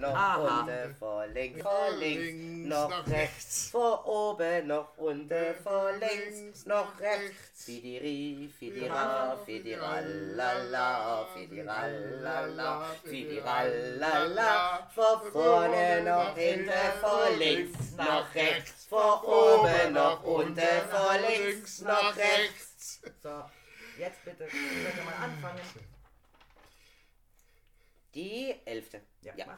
noch unten, vor links, noch rechts, vor oben, noch unten, vor links, noch rechts. Fidiri, fidira, fidirallala, fidirallala, fidirallala, vor vorne, noch hinten, vor links, noch rechts, vor oben, noch unten, vor links, noch rechts. So, jetzt bitte könnt ihr mal anfangen. Die 11. Ja. Mach.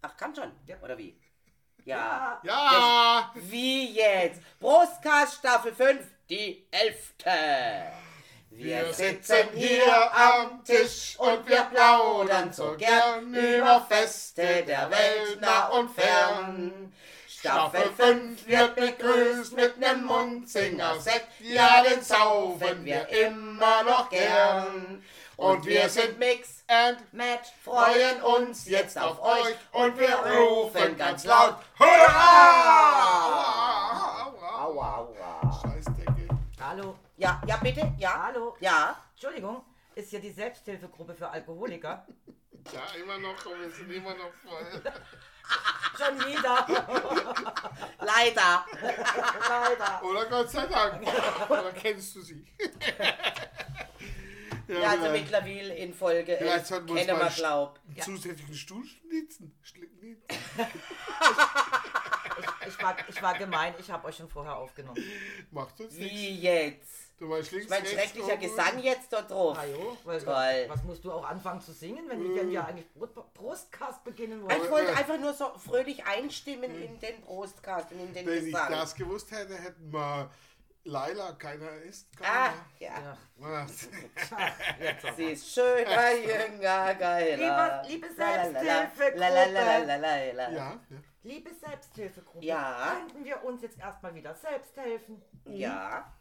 Ach, kann schon? Ja. Oder wie? Ja. Ja. Wie jetzt? Prostkast Staffel 5, die 11. Wir sitzen hier am Tisch und wir plaudern so gern über Feste der Welt nah und fern. Staffel 5 wird begrüßt mit nem Mundsinger-Sekt, ja, den saufen wir immer noch gern. Und wir sind Mix and Match, freuen uns jetzt auf euch und wir rufen ganz laut Hurra! Aua, aua. Scheißdecke. Hallo. Ja, bitte? Ja. Hallo. Ja. Entschuldigung, ist hier die Selbsthilfegruppe für Alkoholiker? Ja, immer noch, wir sind immer noch voll. Schon wieder. Leider. Leider. Oder Gott sei Dank. Oder kennst du sie? Ja, also mittlerweile in Folge. Vielleicht sollten wir uns mal zusätzlichen Stuhl schnitzen. Ich war gemein, ich habe euch schon vorher aufgenommen. Macht uns nichts. Wie jetzt? Du meinst links, mein schrecklicher Gesang jetzt dort drauf. Ah, jo, toll. Was musst du auch anfangen zu singen, wenn wir ja eigentlich Prostkast beginnen wollen? Ich wollte einfach nur so fröhlich einstimmen in den Prostkast und in den Gesang. Wenn ich das gewusst hätte, hätten wir... Laila, keiner ist keiner. Ah, ja. Sie ist schöner, jünger, geiler. Liebe Selbsthilfegruppe. Lalalala. Ja. Liebe Selbsthilfegruppe. Ja. Könnten wir uns jetzt erstmal wieder selbst helfen? Ja.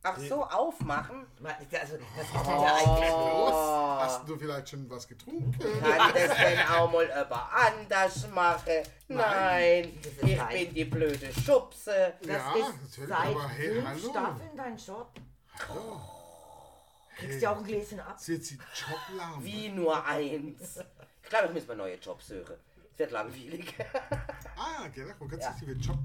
Ach so, aufmachen? Also, das ist ja eigentlich los. Hast du vielleicht schon was getrunken? Kann das denn auch mal jemand anders machen? Nein, ich bin die blöde Schubse. Das ist seit 5 Staffeln dein Job. Hallo. Kriegst du auch ein Gläschen ab? Wie nur eins. Ich glaube, ich muss mal neue Jobs suchen. Es wird langweilig. Genau. Man kann sich den Job...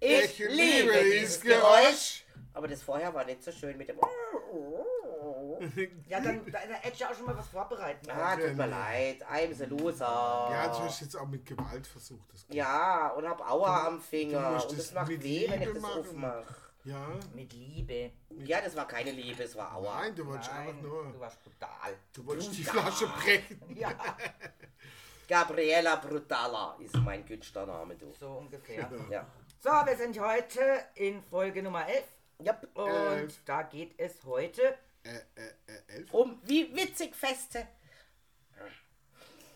Ich liebe dieses Geräusch. Aber das vorher war nicht so schön mit dem... Ja, dann hätte ich auch schon mal was vorbereiten. Tut mir leid. I'm the loser. Ja, du hast jetzt auch mit Gewalt versucht. Das und hab Aua am Finger. Und das macht weh, wenn ich das aufmache. Ja. Mit Liebe. Ja, das war keine Liebe, es war Aua. Nein, du wolltest einfach nur... Du warst brutal. Du wolltest die Flasche brechen. Ja. Gabriela Brutala ist mein Künstlername, du. So ungefähr. Ja. So, wir sind heute in Folge Nummer 11. Yep. Und da geht es heute um wie witzig Feste.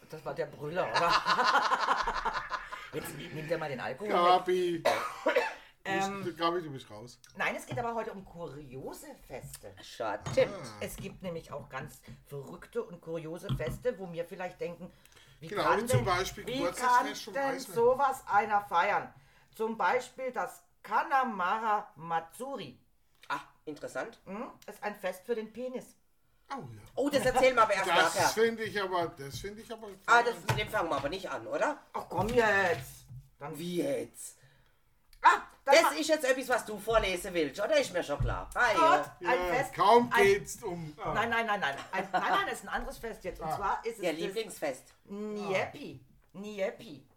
Das war der Brüller, oder? Jetzt nimmt er mal den Alkohol. Gabi, du bist raus. Nein, es geht aber heute um kuriose Feste. Schade. Es gibt nämlich auch ganz verrückte und kuriose Feste, wo wir vielleicht denken, wie kann denn sowas einer feiern? Zum Beispiel das Kanamara Matsuri. Interessant. Ist ein Fest für den Penis. Oh, ja. Oh, das erzählen wir aber erst nachher. Das finde ich aber... Den fangen wir aber nicht an, oder? Ach komm jetzt. Dann wie jetzt? Das ist jetzt etwas, was du vorlesen willst, oder? Ist mir schon klar. Fest, kaum geht's um... Nein, das ist ein anderes Fest jetzt. Und zwar ist es... Ihr Lieblingsfest. Nyepi. Nyepi.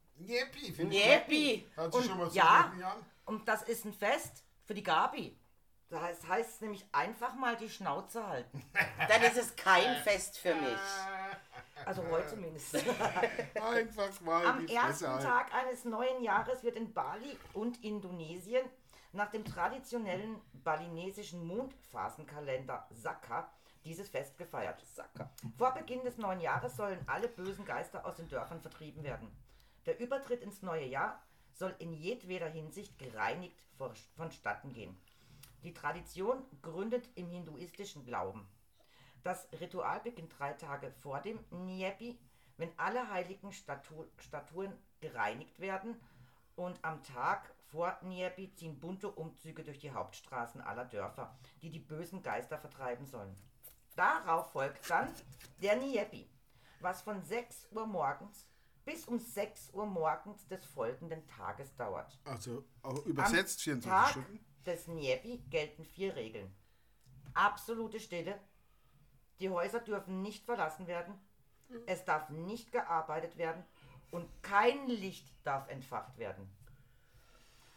Und das ist ein Fest für die Gabi. Das heißt nämlich einfach mal die Schnauze halten. Dann ist es kein Fest für mich. Also heute zumindest. Einfach mal am ersten Tag eines neuen Jahres wird in Bali und Indonesien nach dem traditionellen balinesischen Mondphasenkalender Saka dieses Fest gefeiert. Vor Beginn des neuen Jahres sollen alle bösen Geister aus den Dörfern vertrieben werden. Der Übertritt ins neue Jahr soll in jedweder Hinsicht gereinigt vonstatten gehen. Die Tradition gründet im hinduistischen Glauben. Das Ritual beginnt 3 Tage vor dem Nyepi, wenn alle heiligen Statuen gereinigt werden, und am Tag vor Nyepi ziehen bunte Umzüge durch die Hauptstraßen aller Dörfer, die die bösen Geister vertreiben sollen. Darauf folgt dann der Nyepi. was von 6 Uhr morgens bis um 6 Uhr morgens des folgenden Tages dauert. Also übersetzt 24 Stunden. Am Tag des Nyepi gelten 4 Regeln. Absolute Stille. Die Häuser dürfen nicht verlassen werden. Es darf nicht gearbeitet werden. Und kein Licht darf entfacht werden.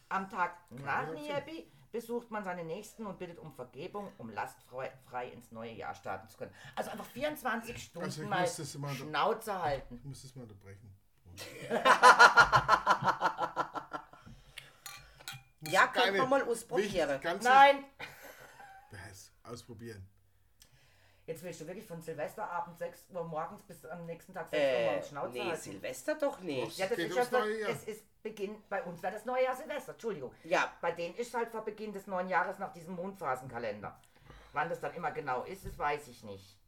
Am Tag nach Nyepi besucht man seine Nächsten und bittet um Vergebung, um lastfrei ins neue Jahr starten zu können. Also einfach 24 Stunden also mal Schnauze halten. Ich muss das mal unterbrechen. Ja, können wir mal ausprobieren. Nein! Was? Ausprobieren. Jetzt willst du wirklich von Silvesterabend 6 Uhr morgens bis am nächsten Tag 6 Uhr morgens Schnauze halten? Nee, Silvester doch nicht. Ja, das ist ja es ist Beginn, bei uns wäre das neue Jahr Silvester, Entschuldigung. Ja. Bei denen ist halt vor Beginn des neuen Jahres nach diesem Mondphasenkalender. Wann das dann immer genau ist, das weiß ich nicht.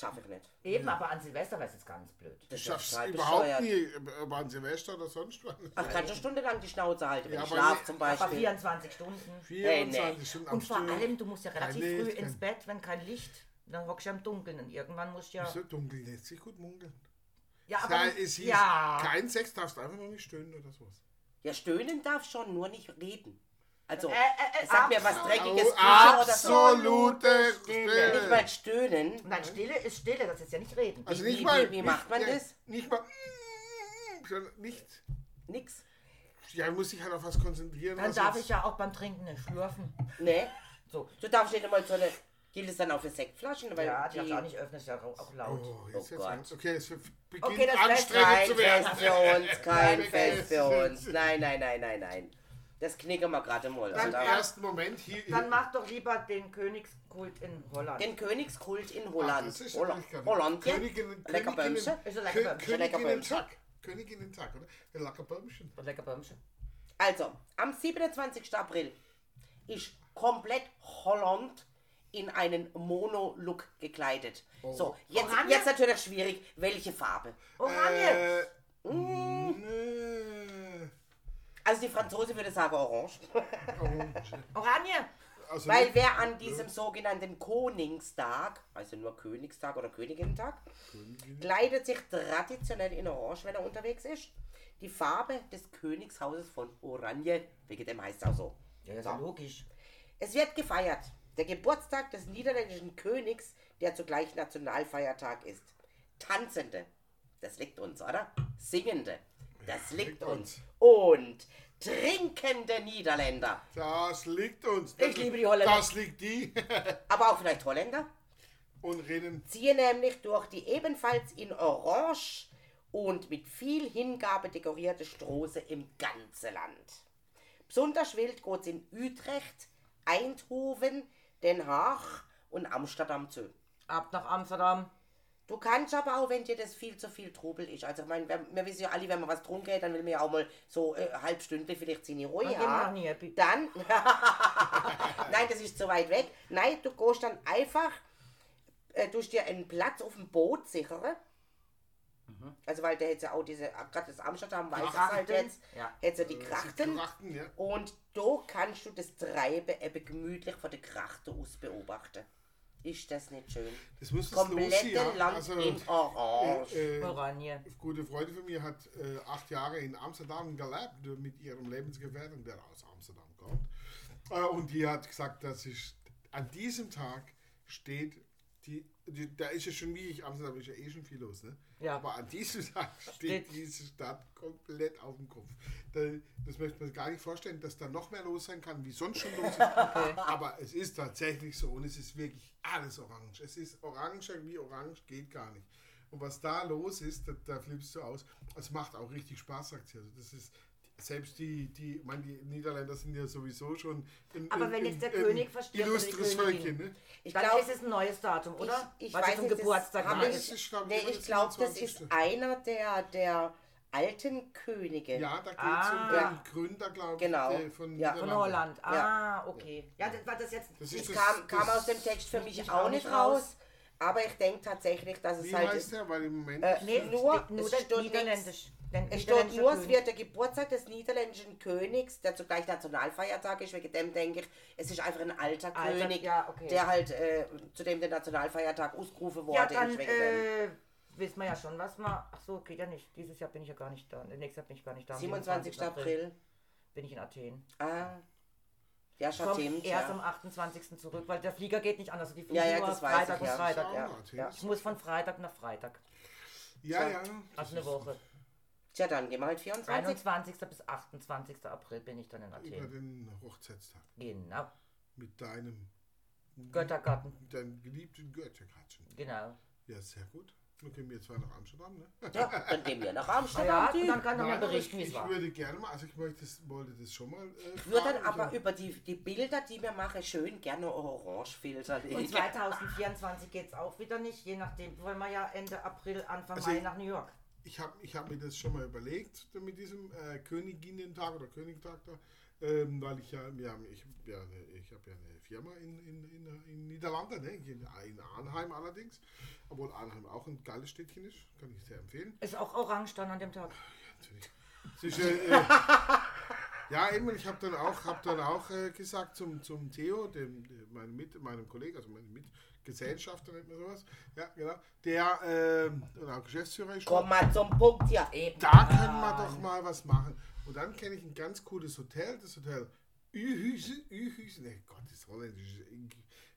Schaffe ich nicht. Eben, ja. Aber an Silvester wäre es jetzt ganz blöd. Das schaffst du überhaupt nie, aber an Silvester oder sonst was. Ach, kannst du eine Stunde lang die Schnauze halten, wenn ja, ich schlafe zum Beispiel. Aber 24 Stunden. 24 Stunden am Stück. Und vor allem, du musst ja relativ früh ins Bett, wenn kein Licht, dann hockst du im Dunkeln und irgendwann musst du ja... Wieso dunkel? Lässt sich gut munkeln. Ja, aber... Kein Sex, darfst du einfach noch nicht stöhnen oder sowas. Ja, stöhnen darfst schon, nur nicht reden. Also, sag mir was Dreckiges. Absolute Stille. Nicht mal stöhnen. Nein, Stille ist Stille, das ist ja nicht reden. Also nicht mal, wie macht man das? Nicht mal, nichts. Nix. Ja, man muss sich halt auf was konzentrieren. Dann darf ich ja auch beim Trinken nicht schlürfen. Nee. So. Du darfst nicht einmal so eine, gilt es dann auch für Sektflaschen? Weil ja, die darfst du auch nicht öffnen, ist ja auch laut. Oh Gott. Okay, es beginnt anstrengend zu werden. Kein Fest für uns. Nein. Das knicken wir gerade mal. Dann, also, ersten Moment hier. Dann mach doch lieber den Königskult in Holland. Das ist Holland. Leckerbömschen. Königin in Tag, oder? Leckerbömschen. Also, am 27. April ist komplett Holland in einen Mono-Look gekleidet. Oh. So, jetzt natürlich schwierig. Welche Farbe? Oranje. Also die Franzose würde sagen Orange. Oranje! Also weil wer an diesem sogenannten Koningstag, also nur Königstag oder Königintag, kleidet sich traditionell in Orange, wenn er unterwegs ist. Die Farbe des Königshauses von Oranje, wegen dem heißt es auch so. Ja, das ist ja logisch. Es wird gefeiert. Der Geburtstag des niederländischen Königs, der zugleich Nationalfeiertag ist. Tanzende, das liegt uns, oder? Singende. Das liegt uns. Und trinkende Niederländer. Das liegt uns. Ich liebe die Holländer. Das liegt die. Aber auch vielleicht Holländer. Und reden. Ziehen nämlich durch die ebenfalls in Orange und mit viel Hingabe dekorierte Straße im ganzen Land. Besonders wild geht es in Utrecht, Eindhoven, Den Haag und Amsterdam zu. Ab nach Amsterdam. Du kannst aber auch, wenn dir das viel zu viel Trubel ist. Also ich meine, wir wissen ja alle, wenn man was getrunken hat, dann will man ja auch mal so halbstündlich vielleicht seine Ruhe haben. Dann, nein, das ist zu weit weg. Nein, du gehst dann einfach, tust dir einen Platz auf dem Boot sichern. Mhm. Also weil der hätte ja auch diese, gerade das Amsterdam weiß es halt jetzt, hätte ja die Krachten. Ja. Und da kannst du das Treiben eben gemütlich von der Krachte aus beobachten. Ist das nicht schön? Das muss das komplette Land in Orange. Oranje. Gute Freunde von mir hat 8 Jahre in Amsterdam gelebt mit ihrem Lebensgefährten, der aus Amsterdam kommt. Und die hat gesagt, dass ich an diesem Tag steht, da ist ja schon wie ich, Amsterdam ist ja eh schon viel los, ne? Ja. Aber an diesem Tag steht diese Stadt komplett auf dem Kopf. Das möchte man gar nicht vorstellen, dass da noch mehr los sein kann, wie sonst schon los ist. Okay. Aber es ist tatsächlich so und es ist wirklich alles orange. Es ist orange, wie orange geht gar nicht. Und was da los ist, da flippst du aus. Es macht auch richtig Spaß, sagt sie. Also das ist... Selbst die Niederländer sind ja sowieso schon illustres Völkchen, ne? Ich glaube, es ist ein neues Datum, oder? Ich weiß nicht, Geburtstag ich glaube, das ist einer der alten Könige. Ja, da geht es um den Gründer, glaube ich, von Holland. Ah, okay. Ja, das war das jetzt. Das kam aus dem Text für mich auch nicht raus. Aber ich denke tatsächlich, dass es wie halt... Wie heißt der? Weil im Moment... nur es steht niederländisch. Es steht nur, es wird der Geburtstag des niederländischen Königs, der zugleich Nationalfeiertag ist. Wegen dem denke ich, es ist einfach ein alter König, der halt zu dem der Nationalfeiertag ausgerufen worden ist. Wegen dem. wissen wir ja schon, was mal. Ach so, geht ja nicht. Dieses Jahr bin ich ja gar nicht da. Nächstes Jahr bin ich gar nicht da. 27. April bin ich in Athen. Ah. Ja, schon stimmt. Erst am 28. zurück, weil der Flieger geht nicht anders. Die fliegen nur das Freitag bis Freitag. Ja. Ich muss von Freitag nach Freitag. Ja. Also eine Woche. Tja, dann gehen wir halt 24. 21. bis 28. April bin ich dann in Athen. Über den Hochzeitstag. Genau. Mit deinem Göttergarten. Mit deinem geliebten Göttergarten. Genau. Ja, sehr gut. Dann gehen wir zwar nach Amsterdam, ne? Ja, dann gehen wir nach Amsterdam. Ja, und dann kann er mal berichten, wie es war. Ich würde gerne mal, also ich wollte das schon mal. Ich würde dann aber über die Bilder, die wir machen, schön gerne orange filtern. Und 2024 geht es auch wieder nicht, je nachdem, weil wir ja Ende April, Anfang Mai nach New York. Ich hab mir das schon mal überlegt mit diesem Königinnen-Tag oder Königtag da. Weil ich habe ja eine Firma in Niederlande, ne? in Arnhem allerdings, obwohl Arnhem auch ein geiles Städtchen ist, kann ich sehr empfehlen. Ist auch orange dann an dem Tag. Ja, eben, ich habe dann auch, gesagt zum Theo, meinem Kollegen, also meinem Mitgesellschafter, nennt man sowas, ja, genau, der und auch Geschäftsführer ist. Komm mal zum Punkt, ja eben. Da können wir doch mal was machen. Und dann kenne ich ein ganz cooles Hotel, das Hotel Eyehusen, ne Gott, das Holländisch,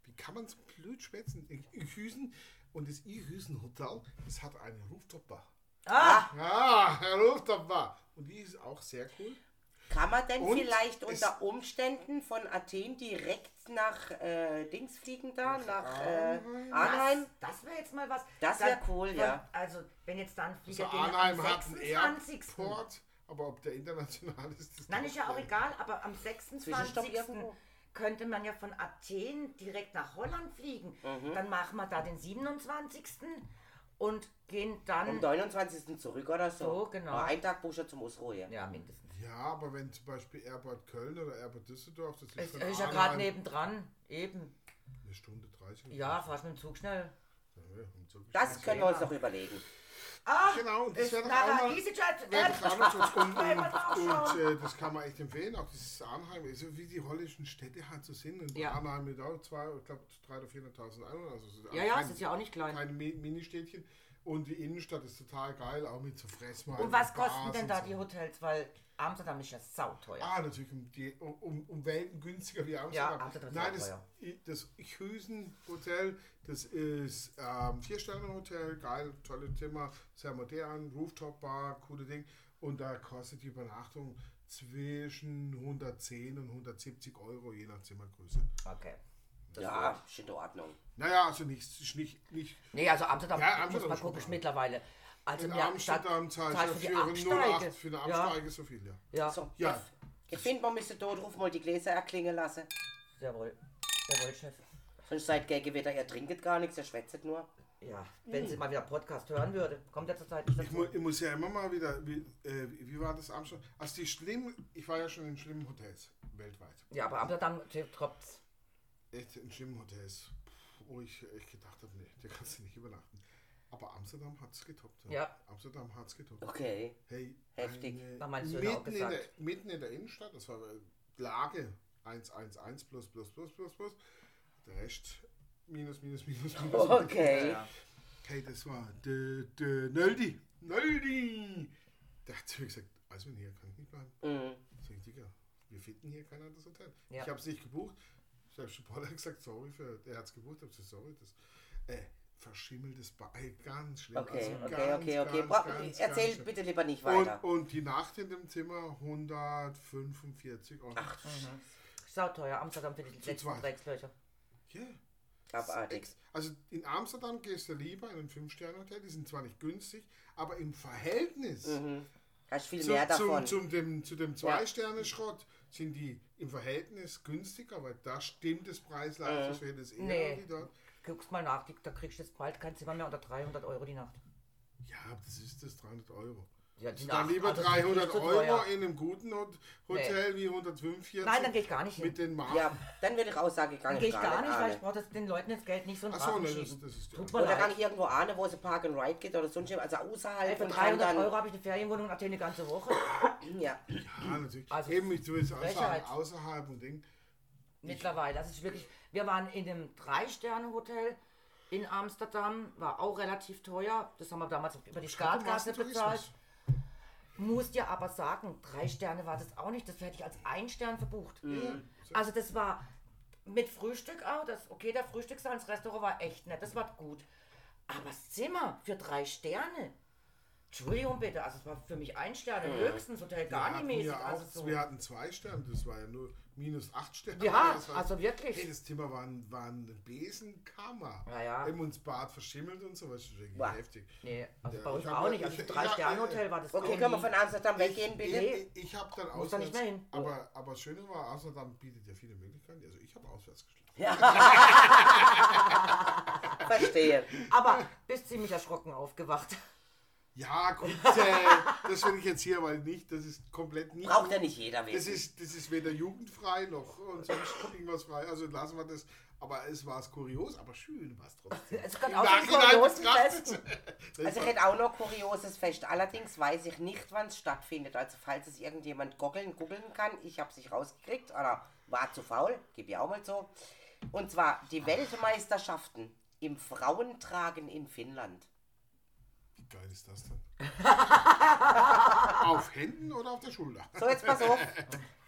wie kann man so blöd schwätzen? Eyehusen, und das Eyehusen Hotel, das hat eine Rooftop-Bar. Eine Rooftop-Bar. Und die ist auch sehr cool. Kann man denn und vielleicht unter Umständen von Athen direkt nach Dings fliegen da, nach Arnhem? Das wäre jetzt mal was. Das wäre cool, ja. Also, wenn jetzt dann Flieger also gehen am 26. Arnhem hat einen Airport. Aber ob der international ist, das nein, ist ja auch egal, aber am 26. könnte man ja von Athen direkt nach Holland fliegen. Mhm. Dann machen wir da den 27. und gehen dann am 29. zurück oder so. Genau. Ein Tag Buscher zum Osroje. Ja, mindestens. Ja, aber wenn zum Beispiel Airport Köln oder Airport Düsseldorf, das liegt ist ja gerade nebendran, eben. 1:30. Ja, fast mit dem Zug schnell. Ja, das können wir uns noch überlegen. Ach, genau, und das wäre doch und das kann man echt empfehlen, auch dieses Arnheim, so wie die holländischen Städte halt so sind. Und Arnheim mit auch 300.000 oder 400.000 Einwohner. Also das ist ja auch nicht klein. Ein Ministädtchen. Und die Innenstadt ist total geil, auch mit so Fressmarken. Und was kosten denn da die Hotels? Weil Amsterdam ist ja sauteuer. Ah, natürlich, um Welten günstiger wie Amsterdam. Ja, Amsterdam ist nein, das Eyehusen-Hotel, das ist 4-Sterne-Hotel, geil, tolle Zimmer, sehr modern, Rooftop-Bar, coole Ding. Und da kostet die Übernachtung zwischen 110 und 170 Euro, je nach Zimmergröße. Okay. Das ist in Ordnung. Naja, also nicht. Nee, also Amsterdam, muss man gucken, mittlerweile. Also in Amsterdam zahlst du für eine Absteige so viel, ja. So, ja. Ich finde, man müsste dort rufen, mal die Gläser erklingen lassen. Jawohl, Chef. Sonst seid ihr Gewitter, ihr trinket gar nichts, ihr schwätzt nur. Ja, wenn sie mal wieder Podcast hören würde, kommt ja zur Zeit nicht dazu. Ich muss ja immer mal wieder, wie war das Amsterdam? Also ich war ja schon in schlimmen Hotels weltweit. Ja, aber Amsterdam kommt's. Echt in schlimmen Hotels, wo ich echt gedacht habe, nee, da kannst du nicht übernachten. Aber Amsterdam hat's getoppt. Ja. Amsterdam hat's getoppt. Okay. Hey, heftig. Mitten in der Innenstadt, das war Lage 111 plus. Recht minus. Okay. Ja. Hey, das war Nöldi. Da hat sie gesagt, also hier kann ich nicht bleiben. Ich sag, Digga, wir finden hier kein anderes Hotel. Ja. Ich habe es nicht gebucht. Ich habe schon vorher gesagt, sorry, der hat es gebucht, ich habe gesagt, sorry, das verschimmeltes Bein, ganz schlimm. Okay. Erzähl bitte lieber nicht weiter. Und die Nacht in dem Zimmer 145 Euro. Ach, sauteuer, Amsterdam für die letzten Dreckslöcher. Ja. Abartig. Also in Amsterdam gehst du lieber in ein 5-Sterne-Hotel, die sind zwar nicht günstig, aber im Verhältnis hast viel mehr davon. Zu dem 2-Sterne-Schrott sind die im Verhältnis günstiger, weil da stimmt das Preis-Leistungs-Verhältnis eher dort. Guckst mal nach, da kriegst du jetzt bald kein Zimmer mehr unter 300 Euro die Nacht. Ja, das ist das 300 Euro. Ja, die Nacht, dann lieber 300 Euro in einem guten Hotel wie 145. Nein, dann gehe ich gar nicht hin. Mit den Marken. Ja, dann würde ich Aussage gar nicht. Gehe ich gar nicht, weil ich brauche den Leuten das Geld nicht so ein Rachen schieben. Oder kann ich irgendwo ahnen, wo es Park and Ride geht oder so ein Schiff. Also außerhalb von 300 Euro habe ich eine Ferienwohnung in Athen eine ganze Woche. Ja, natürlich. Also eben, ich will es außerhalb und Ding. Mittlerweile, das ist wirklich. Wir waren in einem 3-Sterne-Hotel in Amsterdam, war auch relativ teuer, das haben wir damals über die Startkasse bezahlt. Muss dir aber sagen, 3 Sterne war das auch nicht, das hätte ich als 1 Stern verbucht. Mhm. Also das war mit Frühstück auch, das, okay, der Frühstückssaal ins Restaurant war echt nett, das war gut. Aber das Zimmer für 3 Sterne, Entschuldigung bitte, also es war für mich 1 Stern höchstens, Hotel Garni-mäßig. Ja, also so. Wir hatten 2 Sterne, das war ja nur -8 Sterne. Ja, also wirklich. Hey, das Thema war ein Besenkammer. Ja, ja. Im uns Bad verschimmelt und so, was ist wirklich heftig. Nee, also ja, bei uns auch nicht, also 3-Sterne-Hotel war das. Okay, können wir von Amsterdam weggehen, bitte? Ich habe dann auswärts, da nicht mehr hin. Aber schön war, Amsterdam bietet ja viele Möglichkeiten, also ich habe auswärts geschlafen. Ja. Verstehe. Aber bist ziemlich erschrocken aufgewacht. Ja, gut, das will ich jetzt hier mal nicht, das ist komplett nicht... Braucht ja nicht jeder wissen. Das ist weder jugendfrei noch und sonst irgendwas frei, also lassen wir das, aber es war kurios, aber schön war es trotzdem. Es kommt auch ein kuriosen Fest. Also ich hätte auch noch kurioses Fest, allerdings weiß ich nicht, wann es stattfindet, also falls es irgendjemand googeln kann, ich habe es nicht rausgekriegt, oder war zu faul, gebe ich auch mal so. Und zwar die Weltmeisterschaften im Frauentragen in Finnland. Wie geil ist das denn? Auf Händen oder auf der Schulter? So, jetzt pass auf.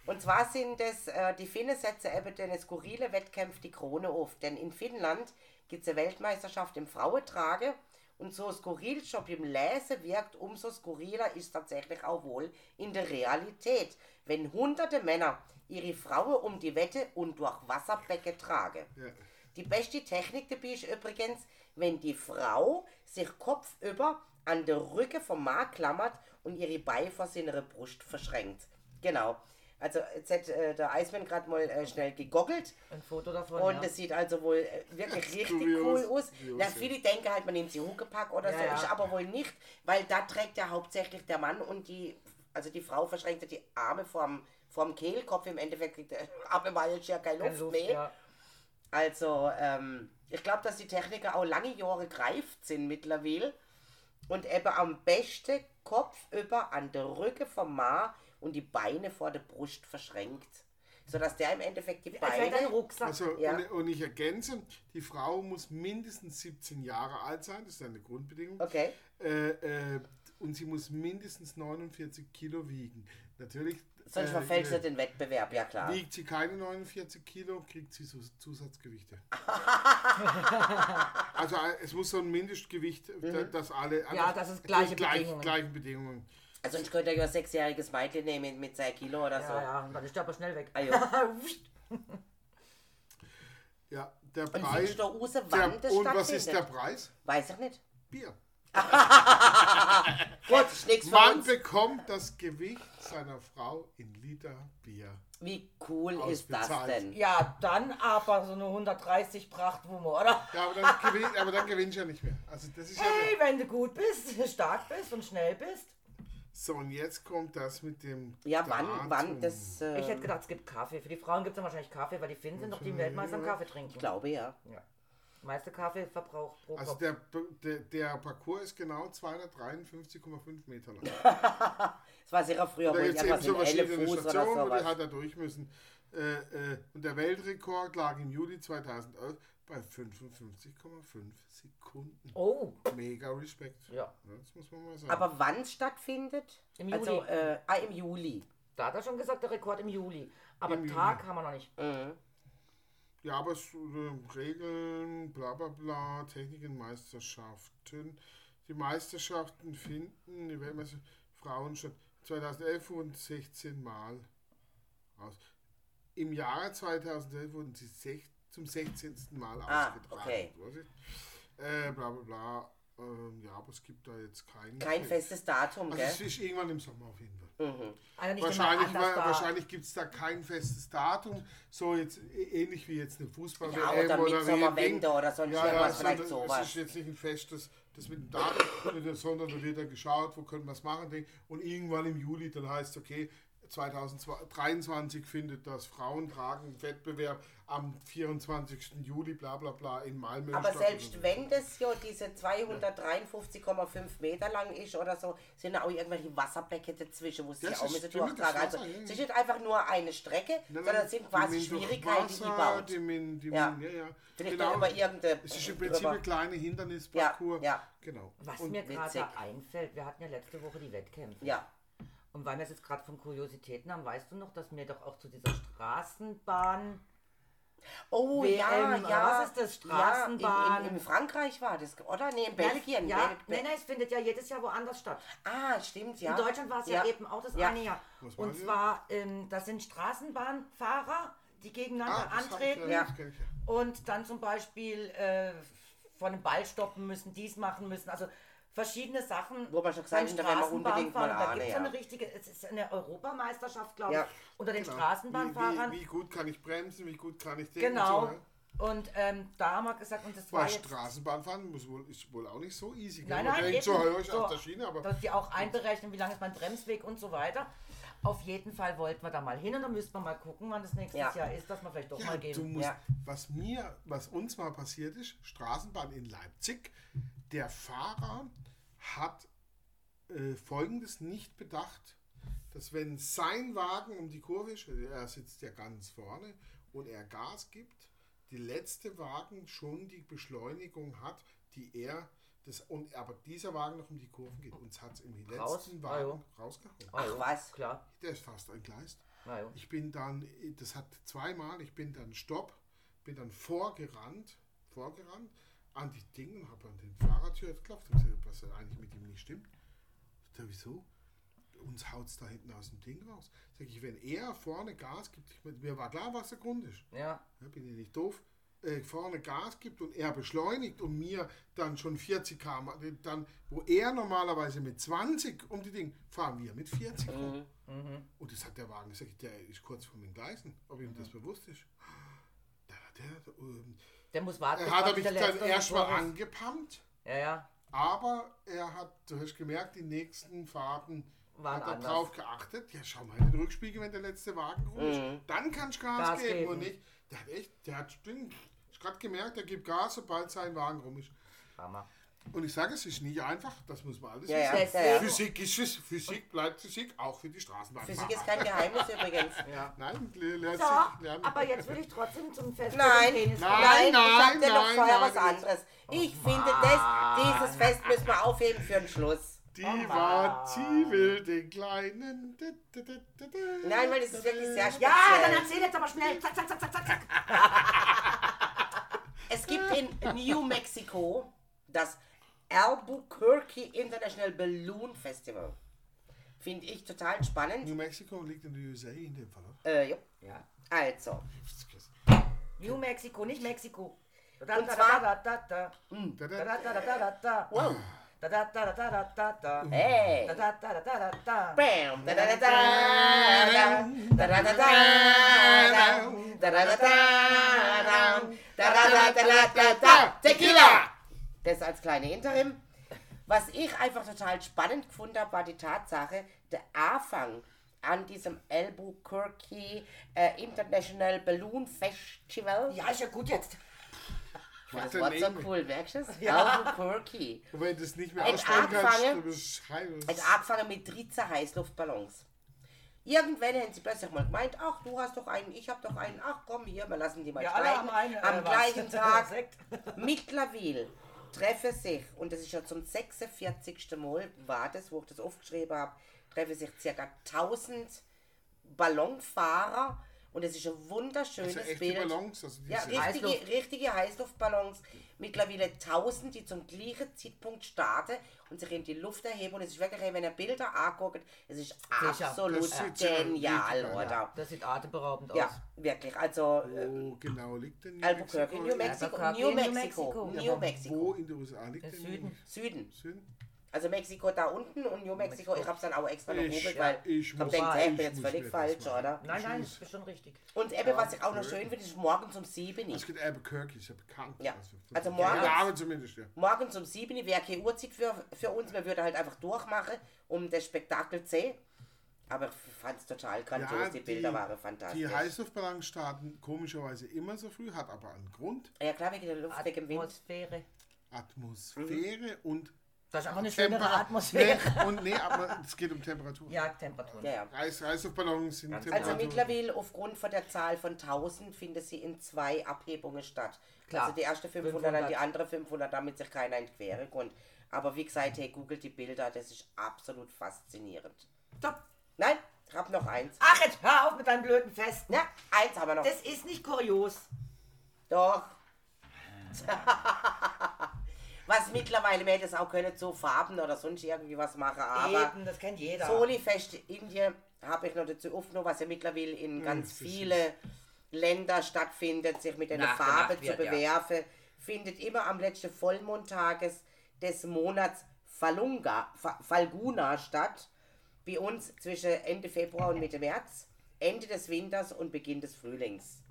Und zwar sind es, die Finne setzen eben den skurrile Wettkämpfe die Krone auf. Denn in Finnland gibt es eine Weltmeisterschaft im Frauentragen. Und so skurril schon beim Lesen wirkt, umso skurriler ist tatsächlich auch wohl in der Realität, wenn hunderte Männer ihre Frauen um die Wette und durch Wasserbecken tragen. Ja. Die beste Technik dabei ist übrigens, wenn die Frau sich kopfüber an den Rücken vom Mann klammert und ihre Beine vor seiner Brust verschränkt. Genau. Also jetzt hat der Eismann gerade mal schnell gegoogelt. Ein Foto davon, und das sieht also wohl wirklich richtig cool aus. Na, viele denken halt, man nimmt sie Huckepack oder ja, so, ja. Ist aber wohl nicht, weil da trägt ja hauptsächlich der Mann und die Frau verschränkt die Arme vorm Kehlkopf. Im Endeffekt kriegt der Arme mal ja keine Luft mehr. Ja. Also, ich glaube, dass die Techniker auch lange Jahre greift sind mittlerweile und eben am besten Kopf über an der Rücken vom Mann und die Beine vor der Brust verschränkt, sodass der im Endeffekt die Beine... Also, ja. Und ich ergänze, die Frau muss mindestens 17 Jahre alt sein, das ist eine Grundbedingung. Okay. Und sie muss mindestens 49 Kilo wiegen. Natürlich... Sonst verfällt sie den Wettbewerb, ja klar. Wiegt sie keine 49 Kilo, kriegt sie so Zusatzgewichte. Also es muss so ein Mindestgewicht, dass alle... Ja, das sind gleiche Bedingungen. Also sonst könnt ihr ja ein 6-jähriges Mädchen nehmen mit 2 Kilo oder so. Ja, dann ist der aber schnell weg. Ah, ja, der Preis... Und was ist der Preis? Weiß ich nicht. Bier. Gut, man bekommt das Gewicht seiner Frau in Liter Bier. Wie cool ist das denn? Ja, dann aber so eine 130 Prachtwumme, oder? Ja, aber dann gewinnst du ja nicht mehr. Also das ist hey, ja, wenn du gut bist, stark bist und schnell bist. So, und jetzt kommt das mit dem... Ja, wann das... Ich hätte gedacht, es gibt Kaffee. Für die Frauen gibt es dann wahrscheinlich Kaffee, weil die Finnen sind doch die Weltmeister am Kaffee trinken. Ich glaube, ja. Meiste Kaffeeverbrauch pro Kopf. Also der Parcours ist genau 253,5 Meter lang. Das war sicher früher, wo ich einfach so in 11 Fuß Station, oder sowas. Hat er durch müssen. Und der Weltrekord lag im Juli 2011 bei 55,5 Sekunden. Oh! Mega Respekt. Ja. Das muss man mal sagen. Aber wann es stattfindet? Im Juli. Also, im Juli. Da hat er schon gesagt, der Rekord im Juli. Aber im Tag haben wir noch nicht. Ja, aber Regeln, bla bla bla, Techniken, Meisterschaften. Die Meisterschaften finden, die Weltmeisterschaften, Frauen schon 2011 wurden 16 Mal aus. Im Jahre 2011 wurden sie zum 16. Mal ausgetragen. Okay. Bla bla bla. Ja, aber es gibt da jetzt kein festes Datum, also gell? Es ist irgendwann im Sommer auf jeden Fall. Mhm. Also wahrscheinlich gibt es da kein festes Datum, so jetzt ähnlich wie jetzt eine Fußball-WM oder Sommerwende oder sonst irgendwas, vielleicht sowas. Das ist jetzt nicht ein festes, das mit dem Datum, sondern da wird dann geschaut, wo können wir es machen, und irgendwann im Juli dann heißt es, okay, 2023 findet das Frauentragen-Wettbewerb am 24. Juli bla bla bla in Malmö statt. Aber selbst wenn das ja diese 253,5 Meter lang ist oder so, sind da auch irgendwelche Wasserbecken dazwischen, wo sie auch müssen durchtragen. Also es ist nicht einfach nur eine Strecke, sondern es sind quasi Schwierigkeiten, die baut. Vielleicht auch immer irgendeine... Es ist im Prinzip eine kleine Hindernisparcours. Genau. Was mir gerade einfällt, wir hatten ja letzte Woche die Wettkämpfe. Ja. Und weil wir es jetzt gerade von Kuriositäten haben, weißt du noch, dass mir doch auch zu dieser Straßenbahn... Oh WM, ja. Was ist das? Straßenbahn? Ja, in Frankreich war das, oder? Nee, in Belgien. Ja, nein, es findet ja jedes Jahr woanders statt. Ah, stimmt, ja. In Deutschland war es ja eben auch das eine Jahr. Und zwar, das sind Straßenbahnfahrer, die gegeneinander antreten. Und dann zum Beispiel vor einem Ball stoppen müssen, dies machen müssen, also... verschiedene Sachen. Wo man schon gesagt hat, da gibt es so eine richtige, es ist eine Europameisterschaft, glaube ich, unter den Straßenbahnfahrern. Wie gut kann ich bremsen, wie gut kann ich den... Genau. Und da haben wir gesagt, und das war jetzt... Straßenbahnfahren ist wohl auch nicht so easy. Nein, eben. So höre ich auf der Schiene, aber... Dass die auch einberechnen, wie lange ist mein Bremsweg und so weiter. Auf jeden Fall wollten wir da mal hin und dann müssten wir mal gucken, wann das nächste Jahr ist, dass wir vielleicht doch mal gehen. Was uns mal passiert ist, Straßenbahn in Leipzig, der Fahrer hat Folgendes nicht bedacht, dass wenn sein Wagen um die Kurve ist, er sitzt ja ganz vorne und er Gas gibt, die letzte Wagen schon die Beschleunigung hat, die er, aber dieser Wagen noch um die Kurven geht. Uns hat es im letzten Wagen rausgehauen. Ach was, klar. Der ist fast entgleist. Ich bin dann, das hat zweimal, ich bin dann vorgerannt, an die Dinge und habe an den Fahrradtür geklopft und gesagt, was eigentlich mit ihm nicht stimmt. Ich sage, wieso? Uns haut es da hinten aus dem Ding raus. Sag ich, wenn er vorne Gas gibt, mir war klar, was der Grund ist. Ja. Ja, bin ich nicht doof. Vorne Gas gibt und er beschleunigt und mir dann schon 40 km, dann, wo er normalerweise mit 20 um die Dinge, fahren wir mit 40 rum. Mhm. Und das hat der Wagen gesagt, der ist kurz vor den Gleisen, ob ihm das bewusst ist. Der muss warten. Er hat mich dann erstmal angepumpt. Ja. Aber du hast gemerkt, die nächsten Fahrten hat er drauf geachtet. Ja, schau mal in den Rückspiegel, wenn der letzte Wagen rum ist. Dann kannst du Gas geben und nicht. Ich habe gerade gemerkt, er gibt Gas, sobald sein Wagen rum ist. Hammer. Und ich sage, es ist nicht einfach, das muss man alles wissen. Ja. Physik ist Physik, bleibt Physik, auch für die Straßenbahn. Physik ist kein Geheimnis übrigens. Ja. Nein, lernen. Aber jetzt will ich trotzdem zum Fest. Nein, ich sage dir noch vorher was anderes. Ich finde, dieses Fest müssen wir aufheben für den Schluss. Die will den kleinen... Nein, weil das ist wirklich sehr speziell. Ja, dann erzähl jetzt aber schnell. Zack, zack, zack, zack, zack. Es gibt in New Mexico das Albuquerque International Balloon Festival. Finde ich total spannend. New Mexico liegt in den USA in dem Fall, oder? Ja. Also. New Mexico, nicht Mexiko. Und zwar... Wow. Hey. Tequila! Das als kleine Interim. Was ich einfach total spannend gefunden habe, war die Tatsache, der Anfang an diesem Albuquerque International Balloon Festival. Ja, ist ja gut jetzt. Das Wort so cool, merkst du es? Ja. Albuquerque. Und wenn du das nicht mehr aussprechen kannst, angefangen mit 13 Heißluftballons. Irgendwann haben sie plötzlich mal gemeint, ach, du hast doch einen, ich habe doch einen, ach komm, hier, wir lassen die mal steigen. Am gleichen Tag, mittlerweile, treffen sich, und das ist schon zum 46. Mal war das, wo ich das aufgeschrieben habe, treffen sich ca. 1000 Ballonfahrer, und das ist ein wunderschönes also Bild. Ballons, also richtige Heißluftballons. Mittlerweile 1000, die zum gleichen Zeitpunkt starten und sich in die Luft erheben. Und es ist wirklich, wenn ihr Bilder anguckt, es ist absolut genial, oder? Das sieht atemberaubend aus. Ja, wirklich. Also, wo genau liegt denn Albuquerque? New Mexico. Wo in den USA liegt denn? Süden. Also Mexiko da unten und New Mexico, ich hab's dann auch extra noch googelt, weil man denkt, ich bin jetzt völlig falsch, oder? Nein, das ist schon richtig. Und was ich auch noch schön finde, ist morgens um 7 Uhr. Es gibt Albuquerque, ist ja bekannt. Ja. Also morgens um 7 Uhr wäre keine Uhrzeit für uns, wir würden halt einfach durchmachen, um das Spektakel zu sehen. Aber ich fand es total grandios, ja, die Bilder waren fantastisch. Die Heißluftballon starten komischerweise immer so früh, hat aber einen Grund. Ja klar, wegen der Luft, wegen Wind. Atmosphäre und das ist aber eine schönere Atmosphäre. Aber es geht um Temperatur. Ja, Temperatur. Ja. Heißluftballons sind Temperatur. Also mittlerweile aufgrund von der Zahl von 1000 findet sie in 2 Abhebungen statt. Klar. Also die erste 500, dann die andere 500, damit sich keiner in die Quere kommt. Aber wie gesagt, hey, googelt die Bilder, das ist absolut faszinierend. Stopp! Nein, ich hab noch eins. Ach, jetzt hör auf mit deinem blöden Fest. Na, eins haben wir noch. Das ist nicht kurios. Doch. Was mittlerweile, man hätte es auch können, so Farben oder sonst irgendwie was machen, aber eben, das kennt jeder. Solifest Indien habe ich noch dazu aufgenommen, was ja mittlerweile in ganz viele Länder stattfindet, sich mit einer Farbe zu bewerfen. Ja. Findet immer am letzten Vollmondtages des Monats Falguna statt. Bei uns zwischen Ende Februar und Mitte März, Ende des Winters und Beginn des Frühlings.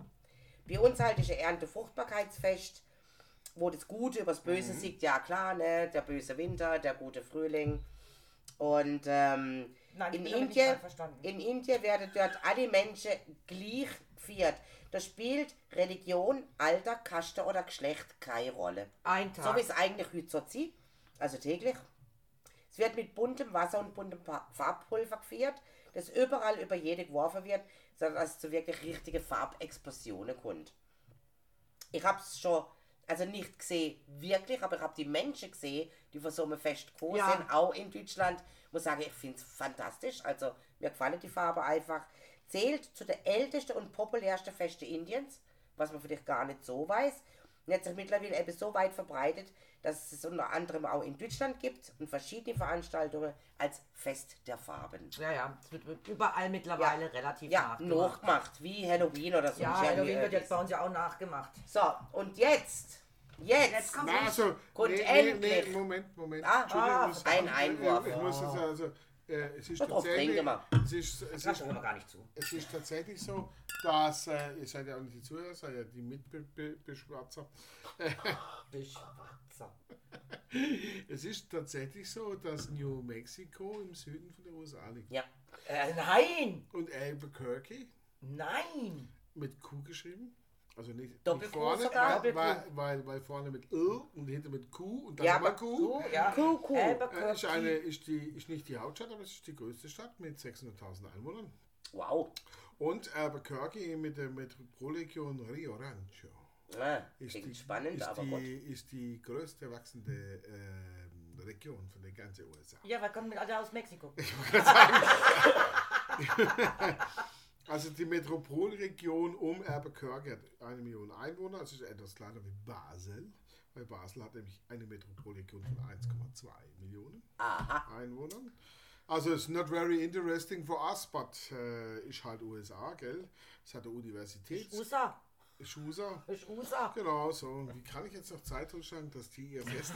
Bei uns halt ist ein Erntefruchtbarkeitsfest, wo das Gute übers Böse siegt. Ja klar, ne? Der böse Winter, der gute Frühling. Und in Indien werden dort alle Menschen gleich gefeiert. Da spielt Religion, Alter, Kaste oder Geschlecht keine Rolle. Ein Tag. So wie es eigentlich heute so zieht, also täglich. Es wird mit buntem Wasser und buntem Farbpulver gefeiert, das überall über jede geworfen wird, sodass es zu wirklich richtigen Farbexplosionen kommt. Ich habe es schon, also nicht gesehen wirklich, aber ich habe die Menschen gesehen, die von so einem Fest gekommen sind, auch in Deutschland. Ich muss sagen, ich finde es fantastisch, also mir gefallen die Farbe einfach. Zählt zu den ältesten und populärsten Festen Indiens, was man vielleicht gar nicht so weiß. Und hat sich mittlerweile eben so weit verbreitet, dass es unter anderem auch in Deutschland gibt und verschiedene Veranstaltungen als Fest der Farben. Ja, es wird überall mittlerweile relativ nachgemacht. Nachgemacht, wie Halloween oder so. Ja, Halloween wird jetzt bei uns ja auch nachgemacht. So, und jetzt kommt endlich. Moment. Ein Einwurf. Ich muss jetzt es ist tatsächlich so, dass, ihr seid ja auch nicht die Zuhörer, seid ja die Mitbeschwatzer. Es ist tatsächlich so, dass New Mexico im Süden von den USA liegt. Ja. Nein! Und Albuquerque? Nein! Mit Q geschrieben? Also nicht vorne, weil vorne mit Ö und hinten mit Q und dann nochmal Q. Q. Ist nicht die Hauptstadt, aber es ist die größte Stadt mit 600.000 Einwohnern. Wow. Und Albuquerque mit der Metropolregion Rio Rancho. Ja, klingt spannend, aber gut. Ist die größte wachsende Region von der ganzen USA. Ja, weil kommen wir alle aus Mexiko. Ich wollte sagen. Also die Metropolregion um Albuquerque hat 1 Million Einwohner, das ist etwas kleiner wie Basel, weil Basel hat nämlich eine Metropolregion von 1,2 Millionen Einwohnern. Also it's not very interesting for us, but ist halt USA, gell? Es hat eine Universität. Ist USA. Genau, so. Wie kann ich jetzt noch Zeit sagen, dass die ihr Fest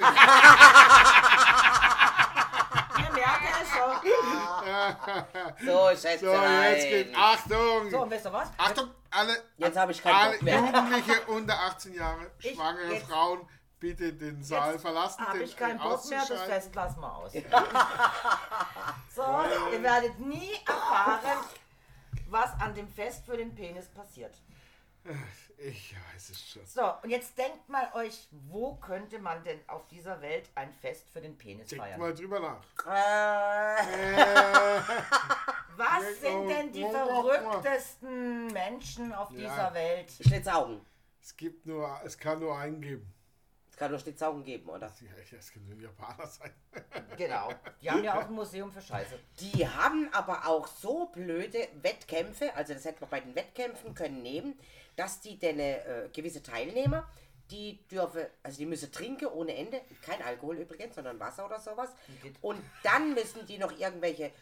So, Schätze. So, jetzt geht Achtung. So, weißt du was? Achtung, alle Jugendliche unter 18 Jahre, schwangere Frauen, bitte den Saal verlassen. Habe ich keinen Bock mehr, das Fest lassen wir aus. So, ihr werdet nie erfahren, was an dem Fest für den Penis passiert. Ich weiß es schon. So, und jetzt denkt mal euch, wo könnte man denn auf dieser Welt ein Fest für den Penis feiern? Denkt mal drüber nach. Was sind denn die verrücktesten Menschen auf dieser Welt? Schlitzaugen. Es kann nur einen geben. Es kann nur Schlitzaugen geben, oder? Ja, es kann nur Japaner sein. Genau. Die haben ja auch ein Museum für Scheiße. Die haben aber auch so blöde Wettkämpfe, also das hätte man bei den Wettkämpfen können nehmen, dass die denn gewisse Teilnehmer, die müssen trinken ohne Ende, kein Alkohol übrigens, sondern Wasser oder sowas. Und dann müssen die noch irgendwelche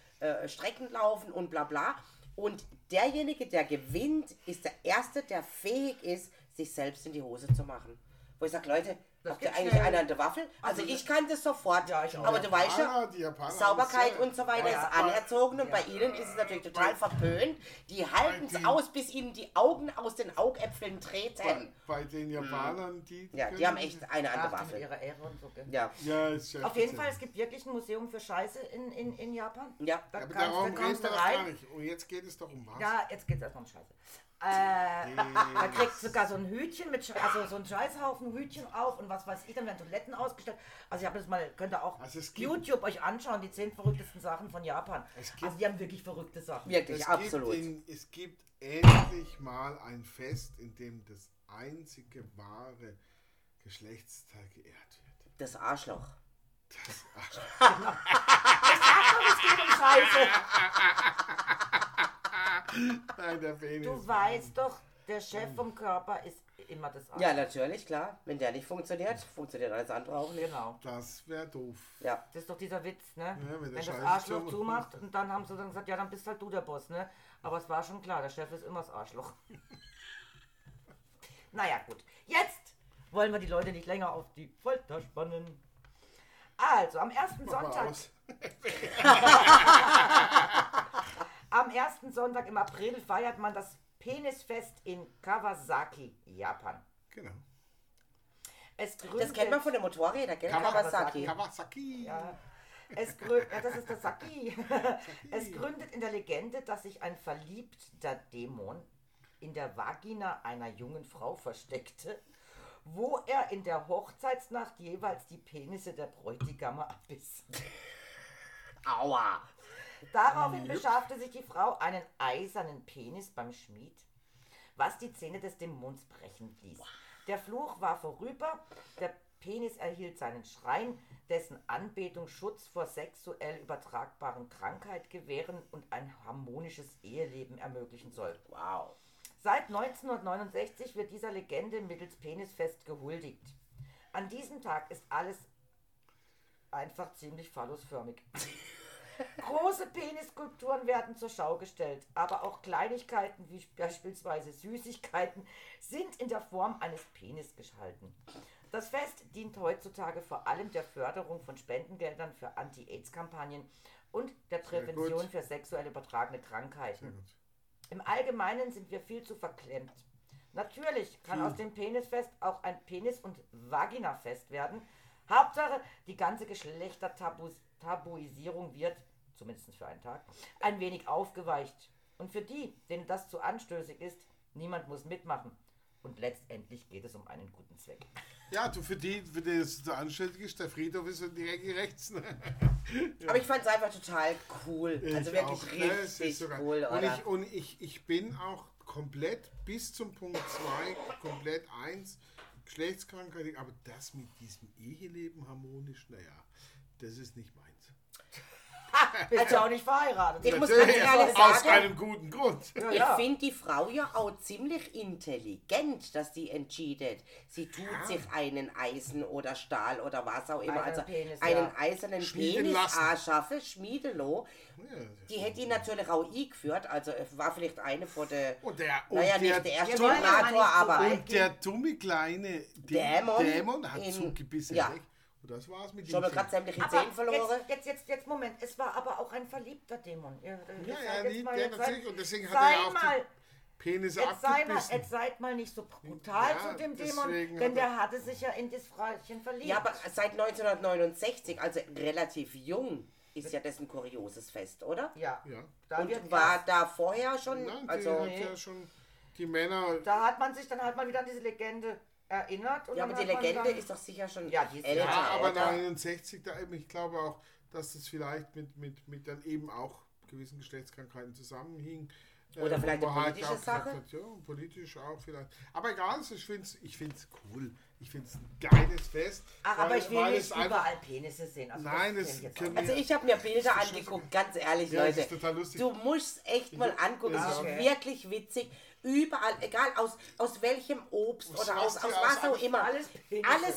Strecken laufen und bla bla. Und derjenige, der gewinnt, ist der Erste, der fähig ist, sich selbst in die Hose zu machen. Wo ich sage, Leute, Das habt ihr eigentlich einer eine Waffel? Also ich kannte es sofort. Ja, ich auch. Aber du weißt ja, Sauberkeit und so weiter ist anerzogen und bei ihnen ist es natürlich total verpönt. Die halten es aus, bis ihnen die Augen aus den Augäpfeln treten. Bei den Japanern, die... Ja, die haben echt eine andere Waffel. Ihre Ehre und so. Ja. Ja, ist ja auf jeden Fall, es gibt wirklich ein Museum für Scheiße in Japan. Ja. Da aber darum geht das gar nicht. Und jetzt geht es doch um was? Ja, jetzt geht es erstmal um Scheiße. Man kriegt sogar so ein Hütchen mit, also so ein Scheißhaufen Hütchen auf und was weiß ich, dann werden Toiletten ausgestellt. Also ich habe das mal, könnt ihr auch also YouTube euch anschauen, die 10 verrücktesten Sachen von Japan. Also die haben wirklich verrückte Sachen. Wirklich, absolut. Es gibt endlich mal ein Fest, in dem das einzige wahre Geschlechtsteil geehrt wird. Das Arschloch. Das Arschloch. Genau. Das Arschloch, es geht um Scheiße. Nein, der Penis. Du weißt doch, der Chef vom Körper ist immer das Arschloch. Ja, natürlich, klar. Wenn der nicht funktioniert, funktioniert alles andere auch nicht. Genau. Das wäre doof. Ja. Das ist doch dieser Witz, ne? Ja, wenn das Arschloch zumacht und dann haben sie dann gesagt, ja, dann bist halt du der Boss, ne? Aber es war schon klar, der Chef ist immer das Arschloch. Naja, gut. Jetzt wollen wir die Leute nicht länger auf die Folter spannen. Also, am ersten Sonntag... Am ersten Sonntag im April feiert man das Penisfest in Kawasaki, Japan. Genau. Es das kennt man von den Motorrädern, gell? Kawasaki. Kawasaki. Ja. Das ist der Saki. Es gründet in der Legende, dass sich ein verliebter Dämon in der Vagina einer jungen Frau versteckte, wo er in der Hochzeitsnacht jeweils die Penisse der Bräutigame abbiss. Aua! Daraufhin beschaffte sich die Frau einen eisernen Penis beim Schmied, was die Zähne des Dämons brechen ließ. Der Fluch war vorüber, der Penis erhielt seinen Schrein, dessen Anbetung Schutz vor sexuell übertragbaren Krankheit gewähren und ein harmonisches Eheleben ermöglichen soll. Wow. Seit 1969 wird dieser Legende mittels Penisfest gehuldigt. An diesem Tag ist alles einfach ziemlich phallusförmig. Große Penisskulpturen werden zur Schau gestellt, aber auch Kleinigkeiten wie beispielsweise Süßigkeiten sind in der Form eines Penis gehalten. Das Fest dient heutzutage vor allem der Förderung von Spendengeldern für Anti-Aids-Kampagnen und der Prävention für sexuell übertragene Krankheiten. Im Allgemeinen sind wir viel zu verklemmt. Natürlich kann aus dem Penisfest auch ein Penis- und Vaginafest werden. Hauptsache, die ganze Geschlechtertabuisierung wird, zumindest für einen Tag, ein wenig aufgeweicht. Und für die, denen das zu anstößig ist, niemand muss mitmachen. Und letztendlich geht es um einen guten Zweck. Ja, du, für die das zu anstößig ist, der Friedhof ist direkt rechts. Ne? Ja. Aber ich fand es einfach total cool. Also ich wirklich auch, richtig cool. Oder? Und ich bin auch komplett bis zum Punkt 2, komplett 1, Geschlechtskrankheit, aber das mit diesem Eheleben harmonisch, naja, das ist nicht meins. Bist ja auch nicht verheiratet. Ich muss ganz ehrlich sagen, aus einem guten Grund. Ja, ich finde die Frau ja auch ziemlich intelligent, dass sie entscheidet. Sie tut sich einen Eisen oder Stahl oder was auch immer, also Penis, einen eisernen Penis anschaffe, Schmiedelo. Ja, die hätte ihn natürlich auch eingeführt, also war vielleicht eine von der, nicht der erste Moderator, aber... Und der dumme kleine Dämon hat zugebissen, ja. Das war's mit dem. Ich habe gerade sämtliche Zähne verloren. Jetzt, Moment. Es war aber auch ein verliebter Dämon. Natürlich. Und deswegen hat er auch mal Penis abgebissen. Jetzt seid mal nicht so brutal zu dem Dämon, denn der hatte sich ja in das Frauchen verliebt. Ja, aber seit 1969, also relativ jung, ist ja das ein kurioses Fest, oder? Ja. Und war da vorher schon... Nein, ja schon die Männer... Da hat man sich dann halt mal wieder an diese Legende... erinnert. Und ja, aber die Legende dann, ist doch sicher schon älter. Ja, aber 69, da eben, ich glaube auch, dass das vielleicht mit dann eben auch gewissen Geschlechtskrankheiten zusammenhing. Oder vielleicht eine politische Sache. Hat, ja, politisch auch vielleicht. Aber egal, ich finde es cool. Ich finde es ein geiles Fest. Ach, aber ich will nicht überall Penisse sehen. Also ich habe mir Bilder angeguckt, ganz ehrlich, ja, Leute. Das ist total lustig. Du musst echt mal angucken. Ja, das ist wirklich witzig. Überall, egal aus welchem Obst oder aus was auch immer. Alles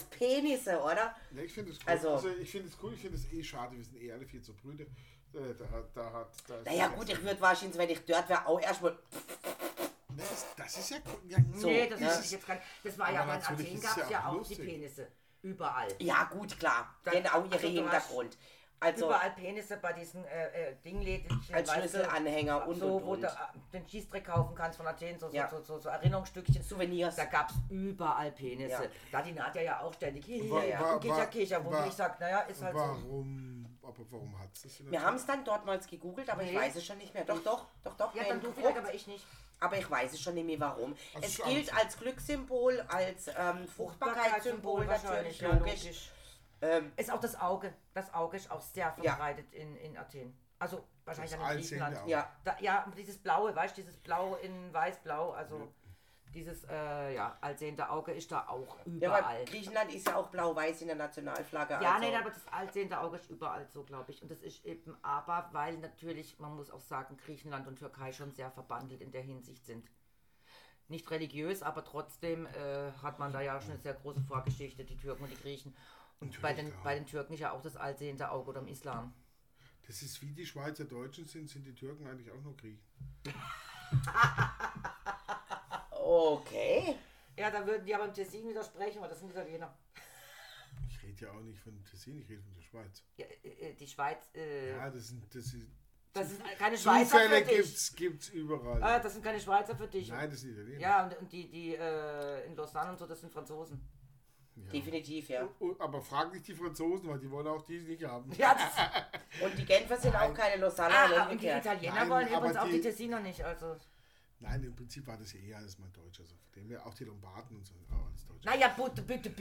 Penisse, oder? Nee, ich finde es cool. Also ich finde es cool, ich finde es schade. Wir sind alle viel zu brüde. Ich würde wahrscheinlich, wenn ich dort wäre, auch erstmal... Das ist ja cool. Das war ja mal in Athen, gab es ja auch die Penisse. Überall. Ja, gut, klar. Dann, genau, ihre Hintergrund. Also, überall Penisse bei diesen Dingläden. Als Schlüsselanhänger und so. Wo du den Schießtrick kaufen kannst von Athen, so Erinnerungsstückchen, Souvenirs. Da gab es überall Penisse. Ja. Da die Nadja ja auch ständig. Kicher, wo ich sage, naja, ist halt so. Aber warum hat es das? Wir haben es dann dortmals gegoogelt, aber ich weiß es schon nicht mehr. Doch. Ja, dann du vielleicht, aber ich nicht. Aber ich weiß es schon nicht mehr warum. Also es gilt als Glückssymbol, als Fruchtbarkeitssymbol natürlich, logisch. Ist auch das Auge. Das Auge ist auch sehr verbreitet in Athen. Also wahrscheinlich das in Griechenland. Dieses blaue, weißt du, dieses blau in weiß-blau, also dieses allsehende Auge ist da auch überall. Ja, aber Griechenland ist ja auch blau-weiß in der Nationalflagge. Ja, also. Nein, aber das allsehende Auge ist überall so, glaube ich. Und das ist eben aber, weil natürlich, man muss auch sagen, Griechenland und Türkei schon sehr verbandelt in der Hinsicht sind. Nicht religiös, aber trotzdem hat man da ja schon eine sehr große Vorgeschichte, die Türken und die Griechen. Und bei den Türken ist ja auch das allsehende Auge oder im Islam. Das ist wie die Schweizer Deutschen sind die Türken eigentlich auch nur Griechen. Okay. Ja, da würden die aber im Tessin widersprechen, weil das sind Italiener. Ich rede ja auch nicht von Tessin, ich rede von der Schweiz. Ja, die Schweiz... Das sind keine Schweizer Zufälle für dich. Zufälle gibt's überall. Ah, das sind keine Schweizer für dich. Nein, das sind Italiener. Ja, und die in Lausanne und so, das sind Franzosen. Ja. Definitiv, ja. Aber frag nicht die Franzosen, weil die wollen auch die nicht haben. Ja, und die Genfer sind auch keine Lausanne. Und die Italiener wollen übrigens auch die Tessiner nicht. Also. Nein, im Prinzip war das ja eher alles mal Deutsch. Also von dem her auch die Lombarden und so. Naja, bitte.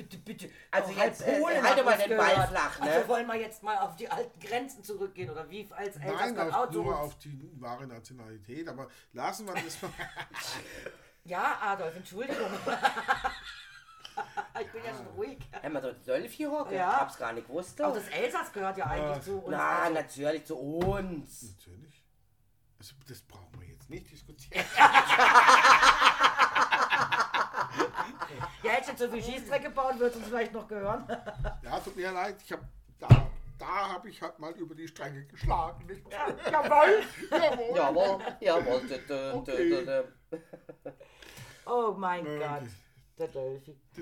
Also jetzt halte mal den Ball flach. Ne? Also wollen wir jetzt mal auf die alten Grenzen zurückgehen oder wie als Eltern Nein, nur auf die wahre Nationalität. Aber lassen wir das mal. Ja, Adolf, Entschuldigung. Ich bin ja schon ruhig. Wenn man so 12 hier hockt, ich hab's gar nicht gewusst. Auch das Elsass gehört ja eigentlich zu uns. Na, natürlich zu uns. Natürlich. Also, das brauchen wir jetzt nicht diskutieren. Ja, hättest du so viel Schießdreck gebaut, würdest du uns vielleicht noch gehören. Ja, tut mir leid, ich hab da habe ich halt mal über die Stränge geschlagen. Jawohl. Oh mein Gott. Der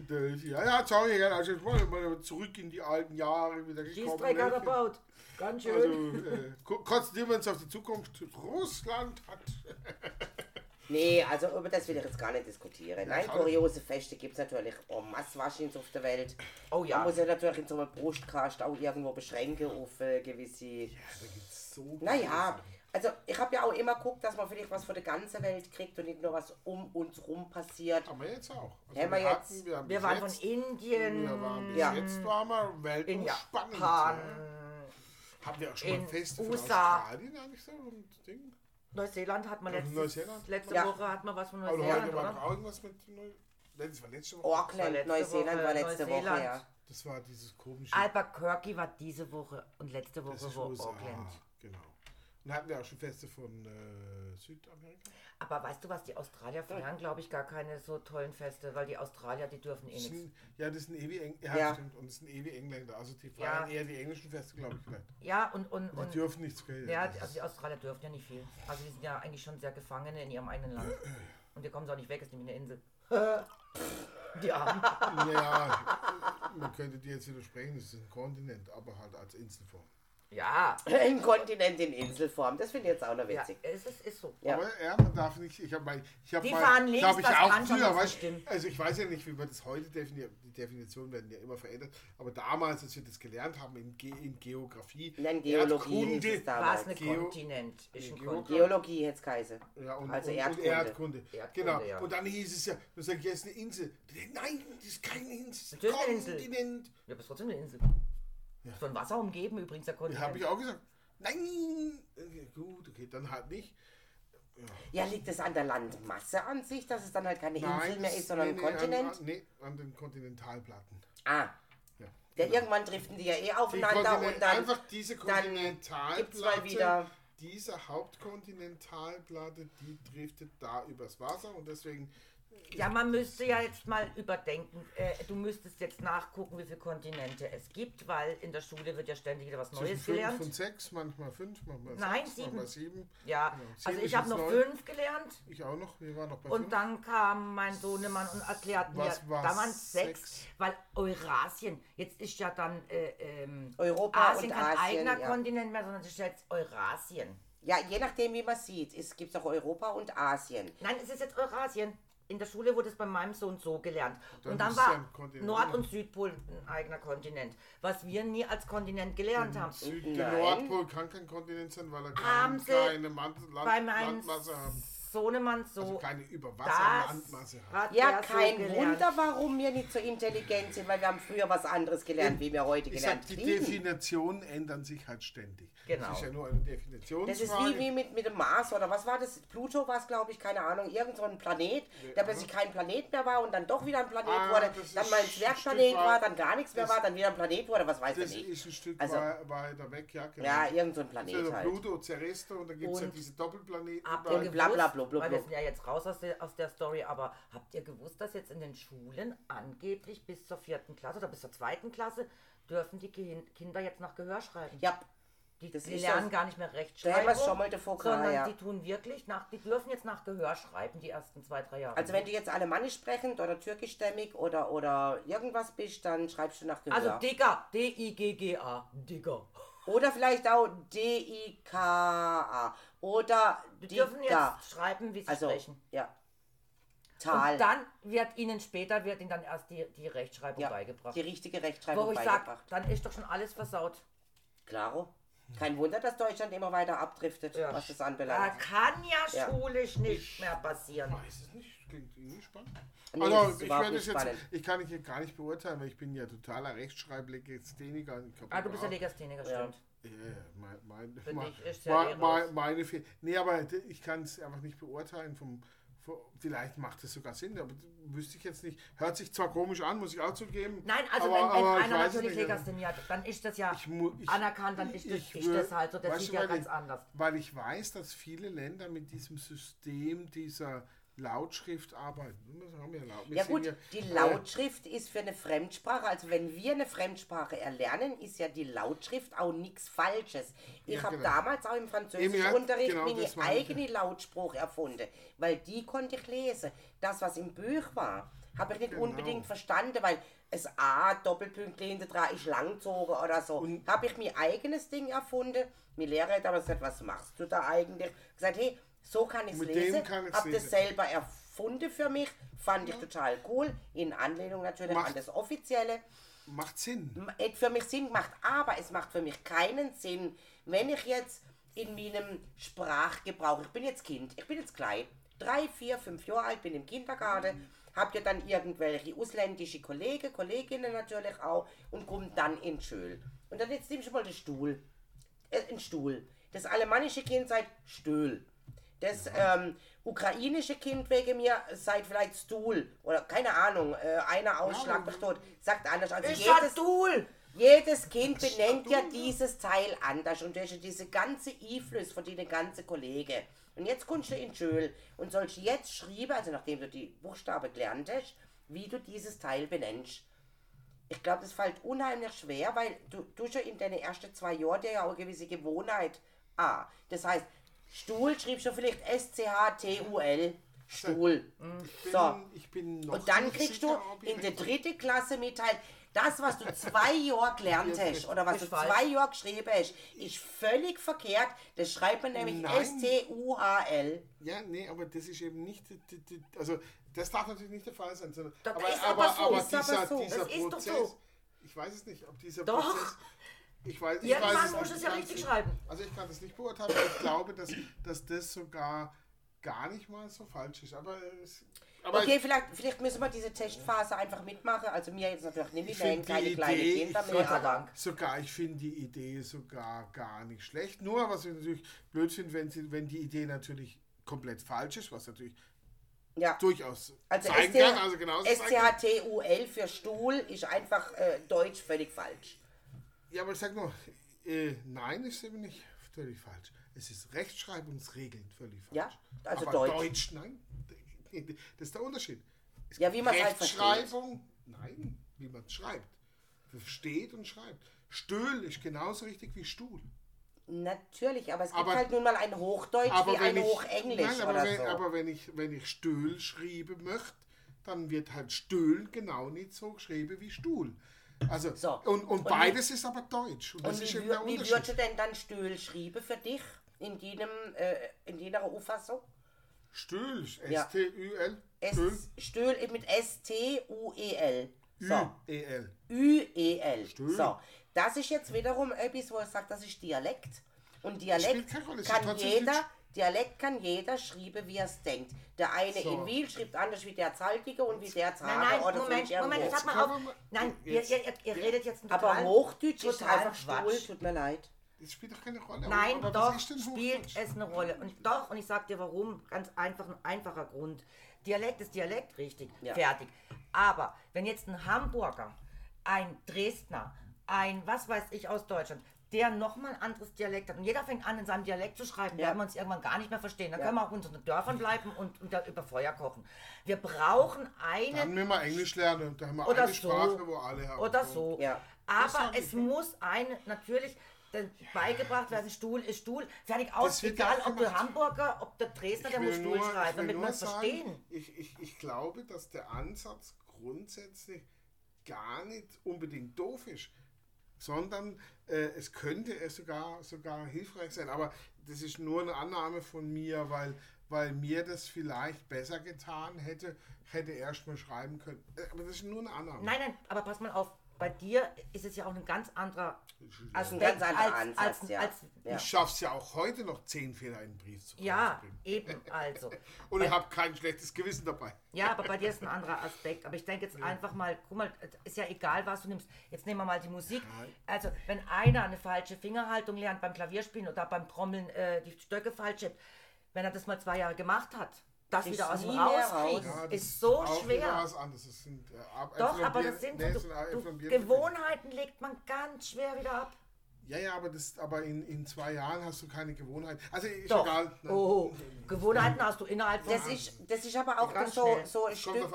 Delphi. Ja, sorry, also ich mal zurück in die alten Jahre wieder gekommen. Schießdreck hat erbaut. Ganz schön. Also, konzentrieren wir uns auf die Zukunft. Russland hat... Nee, also über das will ich jetzt gar nicht diskutieren. Nein, kuriose Feste gibt es natürlich en masse wahrscheinlich auf der Welt. Oh ja. Man muss ja natürlich in so einem Prostkast auch irgendwo beschränken auf gewisse... Ja, da gibt's so... Naja, also ich habe ja auch immer geguckt, dass man vielleicht was von der ganzen Welt kriegt und nicht nur was um uns rum passiert. Haben wir jetzt auch. Also wir waren jetzt, von Indien. Wir waren bis jetzt waren wir weltumspannend. In Japan. Haben wir auch schon mal Feste von Australien eigentlich so ein Ding? Neuseeland hat man letzte Woche hat man was von Neuseeland, oder? War auch irgendwas mit letzte Woche. Auckland, Neuseeland war letzte Woche, ja. Das war dieses komische... Albuquerque war diese Woche und letzte Woche war Auckland. Genau. Dann hatten wir auch schon Feste von Südamerika. Aber weißt du was, die Australier feiern, glaube ich, gar keine so tollen Feste, weil die Australier, die dürfen eh nichts. Ja, das sind ewig Engländer, also die feiern eher die englischen Feste, glaube ich, vielleicht. Ja, und die dürfen nichts. Ja, also die Australier dürfen ja nicht viel. Also die sind ja eigentlich schon sehr Gefangene in ihrem eigenen Land. Und die kommen so auch nicht weg, ist nämlich eine Insel. Die Armen. Ja, man könnte die jetzt widersprechen, das ist ein Kontinent, aber halt als Inselform. Ja, im Kontinent in Inselform. Das finde ich jetzt auch noch witzig. Ja, es ist so. Ja. Aber man darf nicht. Ich weiß ja nicht, wie wir das heute definieren. Die Definitionen werden ja immer verändert. Aber damals, als wir das gelernt haben in Geografie, nein, Geologie ist es damals. War es ein Kontinent? Geologie jetzt Kaiser. Ja, also Erdkunde. Genau. Ja. Und dann hieß es ja, du sagst jetzt eine Insel. Nein, das ist keine Insel. Das ist ein Kontinent. Ja, aber es ist trotzdem eine Insel. Ja. Von Wasser umgeben übrigens, der Kontinent. Ja, habe ich auch gesagt. Nein! Gut, okay, dann halt nicht. Ja, liegt es an der Landmasse an sich, dass es dann halt keine Insel mehr ist, sondern ein Kontinent? Nein, an den Kontinentalplatten. Ah. Ja, genau. Irgendwann driften die ja aufeinander und dann... Einfach diese Kontinentalplatte, gibt's mal wieder... Diese Hauptkontinentalplatte, die driftet da übers Wasser und deswegen Ja, man müsste ja jetzt mal überdenken, du müsstest jetzt nachgucken, wie viele Kontinente es gibt, weil in der Schule wird ja ständig wieder was Neues gelernt. 5 und 6, manchmal 5, manchmal 6, manchmal 7. Ja, also ich habe noch 9. 5 gelernt. Ich auch noch, wir waren noch bei 5. Und dann kam mein Sohnemann und erklärte mir, da waren 6, weil Eurasien, jetzt ist ja dann Europa Asien und kein Asien, eigener Kontinent mehr, sondern es ist jetzt Eurasien. Ja, je nachdem wie man sieht, es gibt auch Europa und Asien. Nein, es ist jetzt Eurasien. In der Schule wurde es bei meinem Sohn so gelernt. Und dann war ja Nord- und Südpol ein eigener Kontinent, was wir nie als Kontinent gelernt haben. Der Nordpol kann kein Kontinent sein, weil er keine Landmasse haben. Sohnemann so. Also keine Überwasserlandmasse hat. Ja, kein so Wunder, warum wir nicht so intelligent sind, weil wir haben früher was anderes gelernt, wie wir heute gelernt haben. Die Definitionen ändern sich halt ständig. Genau. Das ist ja nur eine Definitionsfrage. Das ist wie mit dem Mars oder was war das? Pluto war es, glaube ich, keine Ahnung, irgend so ein Planet, der plötzlich kein Planet mehr war und dann doch wieder ein Planet wurde, dann mal ein Zwergplanet war, dann gar nichts mehr war, dann wieder ein Planet wurde, was weiß ich nicht. Das ist ein Stück weiter weg, ja. Genau. Ja, irgend so ein Planet also halt. Pluto, Ceresto und dann gibt es ja diese Doppelplaneten. Weil wir sind ja jetzt raus aus der Story, aber habt ihr gewusst, dass jetzt in den Schulen angeblich bis zur 4. Klasse oder bis zur 2. Klasse dürfen die Kinder jetzt nach Gehör schreiben? Ja. Die lernen gar nicht mehr Rechtschreibung, sondern die tun wirklich die dürfen jetzt nach Gehör schreiben, die ersten 2-3 Jahre. Also wenn du jetzt Alemannisch sprechend oder türkischstämmig oder irgendwas bist, dann schreibst du nach Gehör. Also Digga, D-I-G-G-A, Digga. Oder vielleicht auch D-I-K-A. Oder die dürfen jetzt schreiben, wie sie sprechen. Ja. Tal. Und dann wird ihnen dann erst die Rechtschreibung beigebracht. Die richtige Rechtschreibung beigebracht. Wo ich sage, dann ist doch schon alles versaut. Klaro. Kein Wunder, dass Deutschland immer weiter abdriftet, was das anbelangt. Da kann ja schulisch nicht mehr passieren. Ich weiß es nicht, das klingt irgendwie spannend. Nee, also ich kann hier gar nicht beurteilen, weil ich bin ja totaler Rechtschreiblegastheniker. Du bist ja Legastheniker, stimmt. Meine Fehler. Nee, aber ich kann es einfach nicht beurteilen. Vielleicht macht es sogar Sinn, aber wüsste ich jetzt nicht. Hört sich zwar komisch an, muss ich auch zugeben. Nein, also aber wenn einer natürlich Legasthenie hat, dann ist das ja anerkannt, dann ist das halt so. Das sieht ja ganz anders. Weil ich weiß, dass viele Länder mit diesem System dieser Lautschrift arbeiten. Ja gut, die Lautschrift ist für eine Fremdsprache, also wenn wir eine Fremdsprache erlernen, ist ja die Lautschrift auch nichts Falsches. Ich habe damals auch im Französischunterricht meine eigene Lautspruch erfunden, weil die konnte ich lesen. Das, was im Buch war, habe ich nicht unbedingt verstanden, weil es A, Doppelpünktchen hinter dran ist langgezogen oder so. Habe ich mein eigenes Ding erfunden. Meine Lehrerin hat aber gesagt, was machst du da eigentlich? Ich gesagt, hey, so kann ich es lesen, habe das selber erfunden für mich, fand ich total cool, in Anlehnung natürlich an das Offizielle. Macht Sinn. Hat für mich Sinn gemacht, aber es macht für mich keinen Sinn, wenn ich jetzt in meinem Sprachgebrauch, ich bin jetzt Kind, ich bin jetzt klein, 3, 4, 5 Jahre alt, bin im Kindergarten, hab ja dann irgendwelche ausländische Kollegen, Kolleginnen natürlich auch und komme dann in die Schule. Und dann jetzt nimmst du mal den Stuhl, einen Stuhl. Das alemannische Kind sagt Stöhl. Das ukrainische Kind wegen mir seid vielleicht Stuhl oder keine Ahnung, einer ausschlagt mich tot, sagt anders. Also jedes Kind benennt ja dieses Teil anders und durch diese ganze Einfluss von den ganzen Kollegen. Und jetzt kommst du in die Schule und sollst jetzt schreiben, also nachdem du die Buchstaben gelernt hast, wie du dieses Teil benennst. Ich glaube, das fällt unheimlich schwer, weil du schon in deinen ersten 2 Jahren dir ja auch eine gewisse Gewohnheit an. Das heißt, Stuhl schreibst du vielleicht S-C-H-T-U-L. Stuhl. Ich bin noch und dann kriegst du in der 3. Klasse mitteilt, das, was du 2 Jahre gelernt hast oder was du 2 Jahre geschrieben hast, ist völlig verkehrt. Das schreibt man nämlich S-T-U-H-L. Ja, nee, aber das ist eben nicht... Also das darf natürlich nicht der Fall sein. Sondern, dieser Prozess... Ist doch so. Ich weiß es nicht, ob dieser Prozess... Ich weiß, muss es ja richtig schreiben. Also ich kann das nicht beurteilen, aber ich glaube, dass das sogar gar nicht mal so falsch ist. Aber vielleicht müssen wir diese Testphase einfach mitmachen. Also mir jetzt natürlich nicht mehr keine kleinen Kinder mehr. Ich finde die Idee sogar gar nicht schlecht. Nur, was ich natürlich blöd finde, wenn die Idee natürlich komplett falsch ist, was natürlich... Ja, durchaus. Also SCHTUL für Stuhl ist einfach deutsch völlig falsch. Ja, aber ich sag nur, nein, ist eben nicht völlig falsch. Es ist Rechtschreibungsregeln völlig falsch. Ja, also aber Deutsch. Deutsch, nein, Das ist der Unterschied. Es ja, wie man Rechtschreibung, halt nein, wie man schreibt. Steht und schreibt. Stöhl ist genauso richtig wie Stuhl. Natürlich, aber es gibt halt nun mal ein Hochdeutsch wie ein Hochenglisch oder so. Aber wenn ich Stöhl schreiben möchte, dann wird halt Stöhl genau nicht so geschrieben wie Stuhl. Also, so. Und beides ist aber Deutsch. Und das ist eben der Unterschied. Wie würdest du denn dann Stöhl schreiben für dich in jener Auffassung? Stöhl, S-T-Ü-L. Stöhl mit S-T-U-E-L. So. Ü-E-L. Ü-E-L. Stöhl. So. Das ist jetzt wiederum etwas, wo ich sage, das ist Dialekt. Und Dialekt kann jeder schreiben, wie er es denkt. Der eine so. In Wiel schreibt anders wie der Zaltige und wie der Zager. Moment, das hat man auch. Nein, ihr redet jetzt ein total. Aber Hochdeutsch ist einfach Stuhl, tut mir leid. Das spielt doch keine Rolle. Nein, aber doch spielt es eine Rolle. Und ich sag dir warum, ganz einfach, ein einfacher Grund. Dialekt ist Dialekt, richtig, ja. Fertig. Aber wenn jetzt ein Hamburger, ein Dresdner, ein, was weiß ich, aus Deutschland, der nochmal ein anderes Dialekt hat. Und jeder fängt an, in seinem Dialekt zu schreiben. Ja. Da werden wir uns irgendwann gar nicht mehr verstehen. Dann können wir auch in unseren Dörfern bleiben und da über Feuer kochen. Wir brauchen einen... Dann müssen wir Englisch lernen. Da haben wir eine Sprache, wo alle haben. Oder so. Ja. Aber es muss eine, natürlich... beigebracht werden, Stuhl ist Stuhl. Fertig aus, egal ob der Hamburger, ob der Dresdner, der muss Stuhl schreiben, damit man es verstehen. Ich glaube, dass der Ansatz grundsätzlich gar nicht unbedingt doof ist, sondern es könnte es sogar hilfreich sein. Aber das ist nur eine Annahme von mir, weil mir das vielleicht besser getan hätte erst mal schreiben können. Aber das ist nur eine Annahme. Nein, aber pass mal auf. Bei dir ist es ja auch ein ganz anderer Ansatz. Ich schaffe es ja auch heute noch 10 Fehler in den Brief zu bringen. Eben also. Und ich habe kein schlechtes Gewissen dabei. Ja, aber bei dir ist ein anderer Aspekt. Aber ich denke jetzt einfach mal, guck mal, ist ja egal, was du nimmst. Jetzt nehmen wir mal die Musik. Also wenn einer eine falsche Fingerhaltung lernt beim Klavierspielen oder beim Trommeln die Stöcke falsch hebt, wenn er das mal 2 Jahre gemacht hat, das wieder aus dem Rauskriegen ist so schwer. Doch, aber das sind Gewohnheiten, legt man ganz schwer wieder ab. Ja, aber in 2 Jahren hast du keine Gewohnheit. Also ist egal. Gewohnheiten hast du innerhalb von das ist aber auch dann so ein Stück.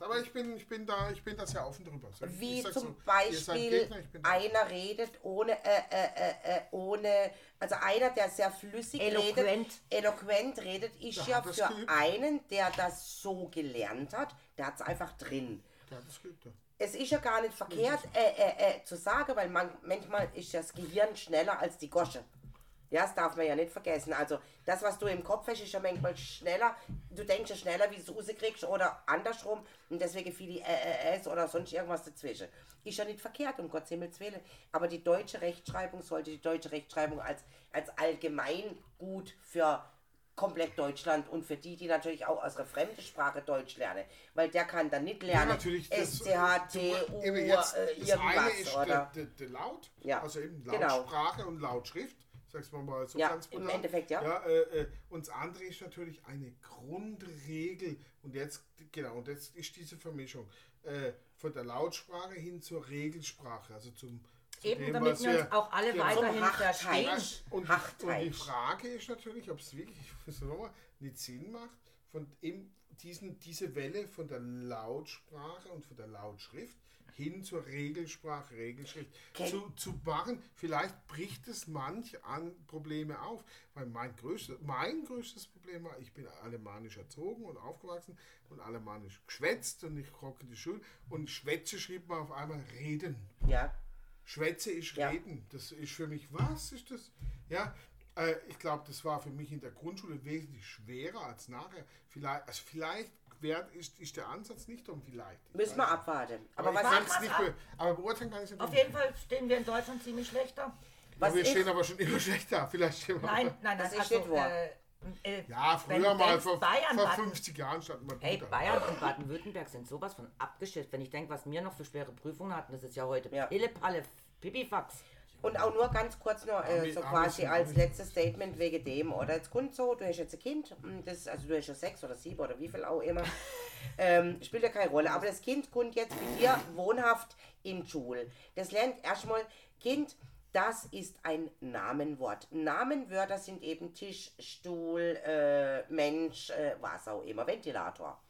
Aber ich bin da sehr offen drüber. So, wie zum Beispiel Gegner, einer redet ohne, also einer, der sehr flüssig eloquent redet, ist ja für einen, der das so gelernt hat, der hat es einfach drin. Der hat es geübt, ja. Es ist ja gar nicht verkehrt zu sagen, weil manchmal ist das Gehirn schneller als die Gosche. Ja, das darf man ja nicht vergessen. Also das, was du im Kopf hast, ist ja manchmal schneller. Du denkst ja schneller, wie du es rauskriegst oder andersrum. Und deswegen viele oder sonst irgendwas dazwischen. Ist ja nicht verkehrt, um Gottes Himmels Willen. Aber die deutsche Rechtschreibung sollte als Allgemeingut für komplett Deutschland und für die natürlich auch aus der fremden Sprache Deutsch lernen, weil der kann dann nicht lernen. SCHTU irgendwas, oder? Der Laut, also eben Lautsprache und Lautschrift, sagst man mal so ganz genau. Im Endeffekt, und das andere ist natürlich eine Grundregel und jetzt ist diese Vermischung von der Lautsprache hin zur Regelsprache, also eben, damit wir uns auch alle weiterhin verstehen. Und die Frage ist natürlich, ob es wirklich nicht Sinn macht, von diese Welle von der Lautsprache und von der Lautschrift hin zur Regelschrift zu machen. Vielleicht bricht es manch an Probleme auf, weil mein größtes Problem war, ich bin alemannisch erzogen und aufgewachsen und alemannisch geschwätzt und ich rocke die Schule und Schwätze schrieb man auf einmal reden. Ja. Schwätze ist Reden. Das ist für mich, was ist das? Ja, ich glaube, das war für mich in der Grundschule wesentlich schwerer als nachher. Vielleicht ist der Ansatz nicht um vielleicht. Müssen wir abwarten. Aber beurteilen kann ich es nicht. Auf jeden Fall stehen wir in Deutschland ziemlich schlechter. Wir stehen aber schon immer schlechter. Nein, das steht vor. Früher mal, vor 50 Jahren stand man. Hey, Bayern und Baden-Württemberg sind sowas von abgeschifft. Wenn ich denke, was wir noch für schwere Prüfungen hatten, das ist ja heute Pillepalle, Pipifax. Und auch nur ganz kurz noch, so quasi als letztes Statement wegen dem, oder? Jetzt kommt so, du hast jetzt ein Kind, du hast ja 6 oder 7 oder wie viel auch immer, spielt ja keine Rolle. Aber das Kind kommt jetzt mit dir wohnhaft in die Schule. Das lernt erstmal Kind, Das ist ein Namenwort. Namenwörter sind eben Tisch, Stuhl, Mensch, was auch immer, Ventilator.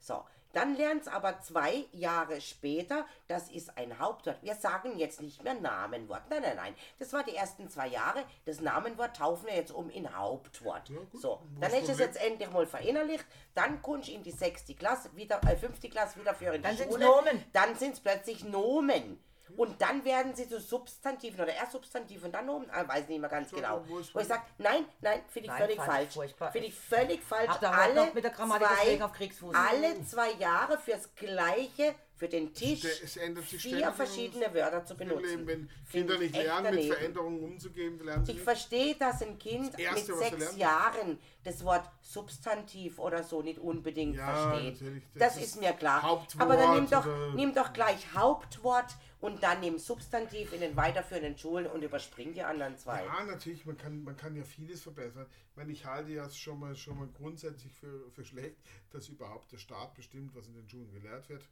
So, dann lernt es aber 2 Jahre später, das ist ein Hauptwort. Wir sagen jetzt nicht mehr Namenwort. Nein, nein, nein. Das war die ersten 2 Jahre. Das Namenwort taufen wir jetzt um in Hauptwort. Ja, so, dann hättest du es jetzt endlich mal verinnerlicht. Dann kommst du in die 6. Klasse, wieder, 5. Klasse wieder für in die Schule. Nomen. Dann sind es plötzlich Nomen. Und dann werden sie zu Substantiven oder erst Substantiv und dann Nomen. Ich weiß nicht mehr ganz genau. Wo ich sage, nein, finde ich völlig falsch. Finde ich völlig falsch. Alle mit der Grammatik auf Kriegsfuß. Alle 2 Jahre fürs Gleiche, für den Tisch, es ändert sich 4 verschiedene Wörter zu benutzen. Leben, wenn Kinder nicht lernen, mit Veränderungen umzugehen, lernen sie. Ich verstehe, dass ein Kind mit 6 Jahren das Wort Substantiv oder so nicht unbedingt versteht. Das ist mir klar. Hauptwort. Aber dann nimm doch gleich Hauptwort und dann nimm Substantiv in den weiterführenden Schulen und überspring die anderen 2. Ja, natürlich, man kann ja vieles verbessern. Ich meine, ich halte ja schon mal grundsätzlich für schlecht, dass überhaupt der Staat bestimmt, was in den Schulen gelehrt wird.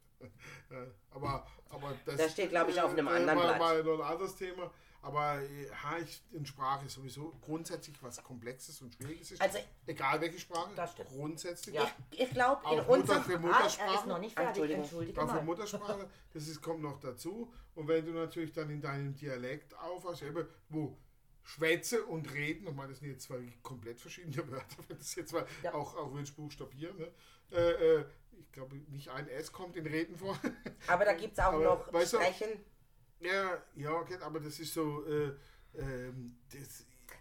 Aber das steht, glaube ich, auf einem anderen Blatt. Mal ein anderes Thema. Aber in Sprache ist sowieso grundsätzlich was Komplexes und Schwieriges ist. Also, egal welche Sprache, grundsätzlich. Ja. Ich glaube, in unserer Muttersprache ist noch nicht fertig. Entschuldigung. Auch für Muttersprache, das kommt noch dazu. Und wenn du natürlich dann in deinem Dialekt aufhörst, wo Schwätze und Reden, ich meine, das sind jetzt 2 komplett verschiedene Wörter, wenn das jetzt mal auch wenn ich buchstabiere, ne? Ich glaube, nicht ein S kommt in Reden vor. Aber da gibt es auch noch Sprechen. Ja, okay, aber das ist so. Nein,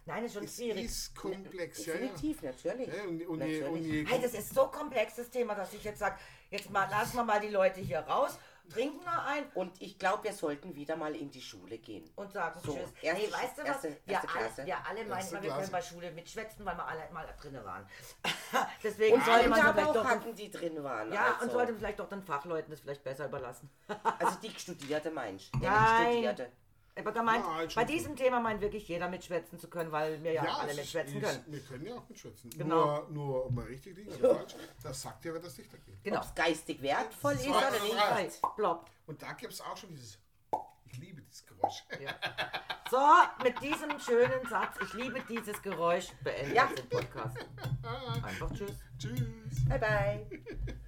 das ist schon schwierig. Das ist komplex, ja. Definitiv, natürlich. Ja, natürlich. Hey, das ist so komplexes Thema, dass ich jetzt sage, lassen wir mal die Leute hier raus. Trinken wir ein. Und ich glaube, wir sollten wieder mal in die Schule gehen. Und sagen so, tschüss. Hey, weißt du was? Wir alle meinen mal, wir können bei Schule mitschwätzen, weil wir alle mal drinnen waren. Deswegen und sollte man vielleicht auch doch hatten, die drin waren. Ja, also. Und sollte vielleicht doch den Fachleuten das vielleicht besser überlassen. Also die Studierte meinst du? Nein. Aber bei diesem Thema meint wirklich jeder mitschwätzen zu können, weil wir alle mitschwätzen können. Wir können ja auch mitschwätzen. Genau. Nur ob man richtig liegt oder falsch, das sagt ja, wer das nicht ergibt. Genau. Ob es geistig wertvoll ist oder nicht. Und da gibt es auch schon dieses, ich liebe dieses Geräusch. Ja. So, mit diesem schönen Satz, ich liebe dieses Geräusch, beenden wir den Podcast. Einfach tschüss. Tschüss. Bye, bye.